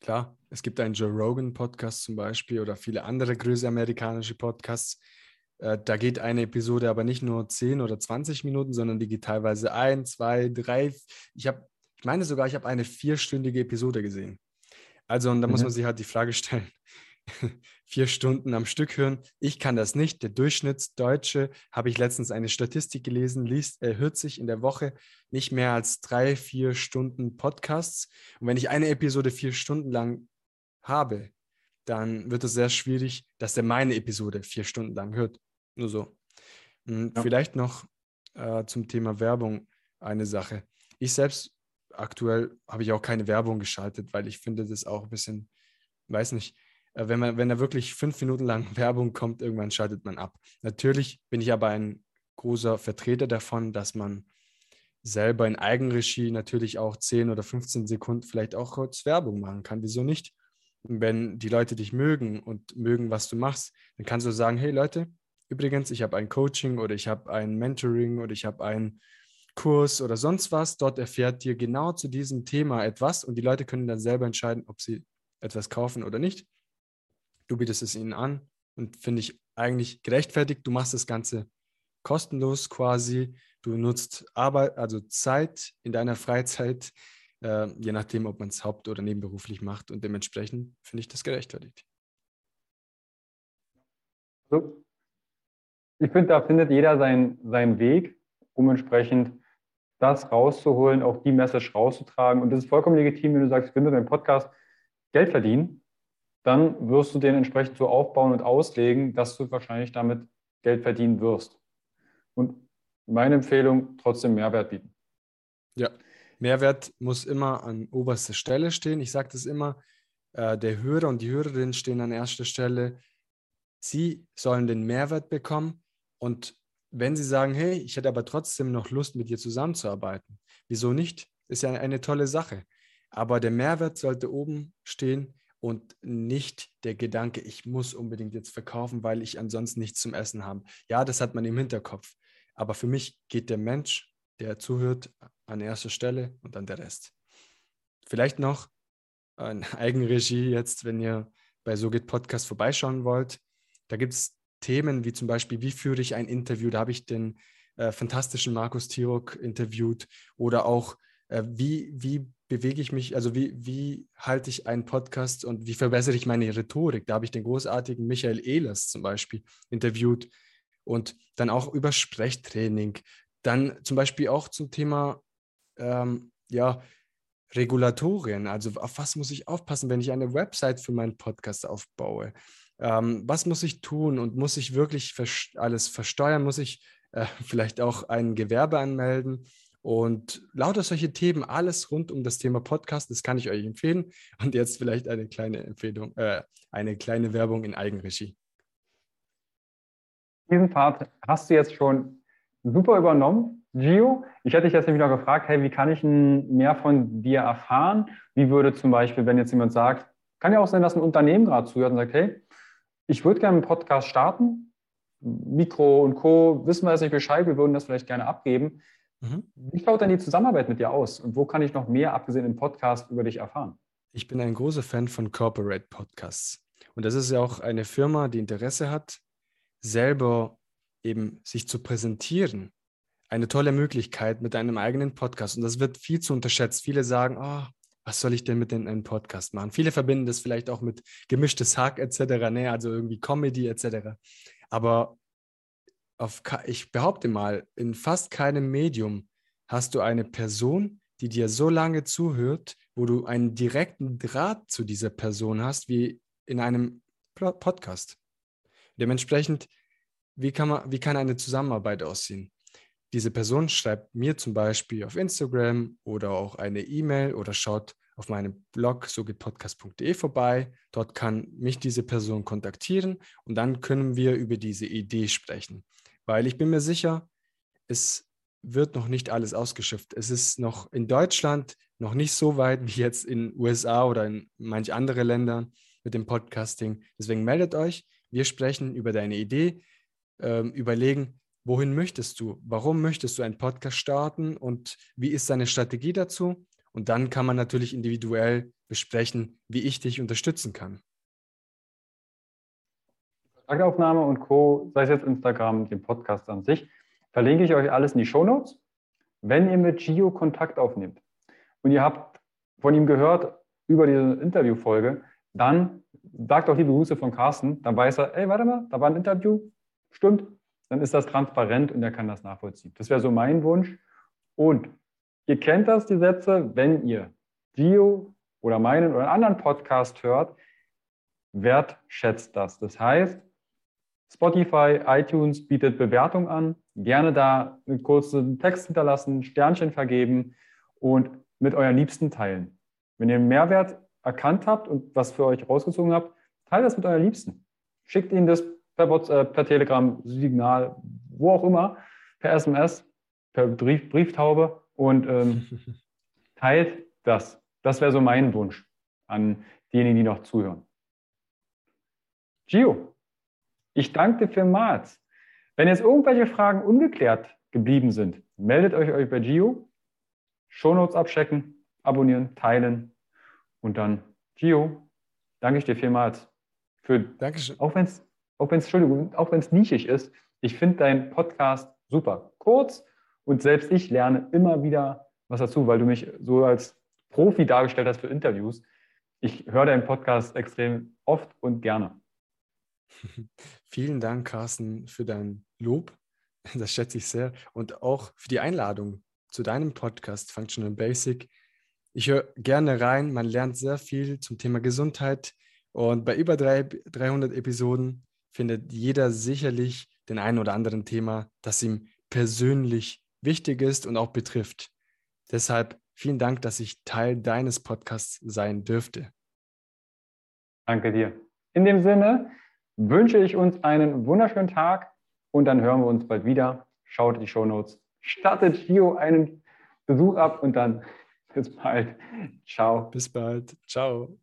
Klar, es gibt einen Joe Rogan Podcast zum Beispiel oder viele andere größere amerikanische Podcasts. Äh, da geht eine Episode aber nicht nur zehn oder zwanzig Minuten, sondern die geht teilweise ein, zwei, drei. Ich habe, ich meine sogar, ich habe eine vierstündige Episode gesehen. Also, und da mhm. muss man sich halt die Frage stellen, vier Stunden am Stück hören. Ich kann das nicht. Der Durchschnittsdeutsche, habe ich letztens eine Statistik gelesen, liest, äh, hört sich in der Woche nicht mehr als drei, vier Stunden Podcasts. Und wenn ich eine Episode vier Stunden lang habe, dann wird es sehr schwierig, dass der meine Episode vier Stunden lang hört. Nur so. Und ja. Vielleicht noch äh, zum Thema Werbung eine Sache. Ich selbst, aktuell habe ich auch keine Werbung geschaltet, weil ich finde das auch ein bisschen, weiß nicht, Wenn, man, wenn da wirklich fünf Minuten lang Werbung kommt, irgendwann schaltet man ab. Natürlich bin ich aber ein großer Vertreter davon, dass man selber in Eigenregie natürlich auch zehn oder fünfzehn Sekunden vielleicht auch kurz Werbung machen kann. Wieso nicht? Wenn die Leute dich mögen und mögen, was du machst, dann kannst du sagen, hey Leute, übrigens, ich habe ein Coaching oder ich habe ein Mentoring oder ich habe einen Kurs oder sonst was. Dort erfährt ihr genau zu diesem Thema etwas und die Leute können dann selber entscheiden, ob sie etwas kaufen oder nicht. Du bietest es ihnen an und finde ich eigentlich gerechtfertigt. Du machst das Ganze kostenlos quasi. Du nutzt Arbeit, also Zeit in deiner Freizeit, äh, je nachdem, ob man es haupt- oder nebenberuflich macht. Und dementsprechend finde ich das gerechtfertigt. So. Ich finde, da findet jeder seinen, seinen Weg, um entsprechend das rauszuholen, auch die Message rauszutragen. Und das ist vollkommen legitim, wenn du sagst, ich will mit meinem Podcast Geld verdienen, dann wirst du den entsprechend so aufbauen und auslegen, dass du wahrscheinlich damit Geld verdienen wirst. Und meine Empfehlung, trotzdem Mehrwert bieten. Ja, Mehrwert muss immer an oberster Stelle stehen. Ich sage das immer, äh, der Hörer und die Hörerin stehen an erster Stelle. Sie sollen den Mehrwert bekommen. Und wenn sie sagen, hey, ich hätte aber trotzdem noch Lust, mit dir zusammenzuarbeiten, wieso nicht? Ist ja eine tolle Sache. Aber der Mehrwert sollte oben stehen und nicht der Gedanke, ich muss unbedingt jetzt verkaufen, weil ich ansonsten nichts zum Essen habe. Ja, das hat man im Hinterkopf. Aber für mich geht der Mensch, der zuhört, an erster Stelle und dann der Rest. Vielleicht noch eine Eigenregie jetzt, wenn ihr bei So geht Podcast vorbeischauen wollt. Da gibt es Themen wie zum Beispiel, wie führe ich ein Interview? Da habe ich den äh, fantastischen Markus Thierock interviewt. Oder auch, äh, wie, wie bewege ich mich, also wie, wie halte ich einen Podcast und wie verbessere ich meine Rhetorik? Da habe ich den großartigen Michael Ehlers zum Beispiel interviewt. Und dann auch über Sprechtraining. Dann zum Beispiel auch zum Thema ähm, ja, Regulatorien. Also auf was muss ich aufpassen, wenn ich eine Website für meinen Podcast aufbaue? Ähm, was muss ich tun und muss ich wirklich vers- alles versteuern? Muss ich äh, vielleicht auch ein Gewerbe anmelden? Und lauter solche Themen, alles rund um das Thema Podcast, das kann ich euch empfehlen. Und jetzt vielleicht eine kleine Empfehlung, äh, eine kleine Werbung in Eigenregie. Diesen Part hast du jetzt schon super übernommen, Gio. Ich hätte dich jetzt nämlich noch gefragt, hey, wie kann ich mehr von dir erfahren? Wie würde zum Beispiel, wenn jetzt jemand sagt, kann ja auch sein, dass ein Unternehmen gerade zuhört und sagt, hey, ich würde gerne einen Podcast starten. Mikro und Co. wissen wir jetzt nicht Bescheid, wir würden das vielleicht gerne abgeben. Mhm. Wie schaut denn die Zusammenarbeit mit dir aus? Und wo kann ich noch mehr, abgesehen im Podcast, über dich erfahren? Ich bin ein großer Fan von Corporate Podcasts. Und das ist ja auch eine Firma, die Interesse hat, selber eben sich zu präsentieren. Eine tolle Möglichkeit mit einem eigenen Podcast. Und das wird viel zu unterschätzt. Viele sagen, oh, was soll ich denn mit einem Podcast machen? Viele verbinden das vielleicht auch mit gemischtes Hack et cetera, ne? Also irgendwie Comedy et cetera. Aber auf, ich behaupte mal, in fast keinem Medium hast du eine Person, die dir so lange zuhört, wo du einen direkten Draht zu dieser Person hast, wie in einem Podcast. Dementsprechend, wie kann man, wie kann eine Zusammenarbeit aussehen? Diese Person schreibt mir zum Beispiel auf Instagram oder auch eine E-Mail oder schaut auf meinem Blog so geht podcast punkt de vorbei. Dort kann mich diese Person kontaktieren und dann können wir über diese Idee sprechen. Weil ich bin mir sicher, es wird noch nicht alles ausgeschöpft. Es ist noch in Deutschland noch nicht so weit wie jetzt in U S A oder in manch andere Ländern mit dem Podcasting. Deswegen meldet euch. Wir sprechen über deine Idee, äh, überlegen, wohin möchtest du, warum möchtest du einen Podcast starten und wie ist deine Strategie dazu? Und dann kann man natürlich individuell besprechen, wie ich dich unterstützen kann. Kontaktaufnahme und Co., sei es jetzt Instagram, den Podcast an sich, verlinke ich euch alles in die Shownotes. Wenn ihr mit Gio Kontakt aufnehmt und ihr habt von ihm gehört über diese Interviewfolge, dann sagt auch liebe Grüße von Carsten, dann weiß er, ey, warte mal, da war ein Interview, stimmt, dann ist das transparent und er kann das nachvollziehen. Das wäre so mein Wunsch. Und ihr kennt das, die Sätze, wenn ihr Gio oder meinen oder einen anderen Podcast hört, wertschätzt das. Das heißt, Spotify, iTunes bietet Bewertung an, gerne da einen kurzen Text hinterlassen, Sternchen vergeben und mit euren Liebsten teilen. Wenn ihr Mehrwert erkannt habt und was für euch rausgezogen habt, teilt das mit euren Liebsten. Schickt ihnen das per WhatsApp, per Telegram, Signal, wo auch immer, per S M S, per Brief, Brieftaube und ähm, teilt das. Das wäre so mein Wunsch an diejenigen, die noch zuhören. Gio, ich danke dir vielmals. Wenn jetzt irgendwelche Fragen ungeklärt geblieben sind, meldet euch, euch bei Gio. Shownotes abchecken, abonnieren, teilen. Und dann, Gio, danke ich dir vielmals. Für, Dankeschön. Auch wenn es auch wenn's, Entschuldigung, auch wenn's nischig ist, ich finde deinen Podcast super kurz und selbst ich lerne immer wieder was dazu, weil du mich so als Profi dargestellt hast für Interviews. Ich höre deinen Podcast extrem oft und gerne. Vielen Dank, Carsten, für dein Lob. Das schätze ich sehr. Und auch für die Einladung zu deinem Podcast Functional Basic. Ich höre gerne rein. Man lernt sehr viel zum Thema Gesundheit. Und bei über dreihundert Episoden findet jeder sicherlich den einen oder anderen Thema, das ihm persönlich wichtig ist und auch betrifft. Deshalb vielen Dank, dass ich Teil deines Podcasts sein dürfte. Danke dir. In dem Sinne wünsche ich uns einen wunderschönen Tag und dann hören wir uns bald wieder. Schaut die Shownotes, startet Gio einen Besuch ab und dann bis bald. Ciao. Bis bald. Ciao.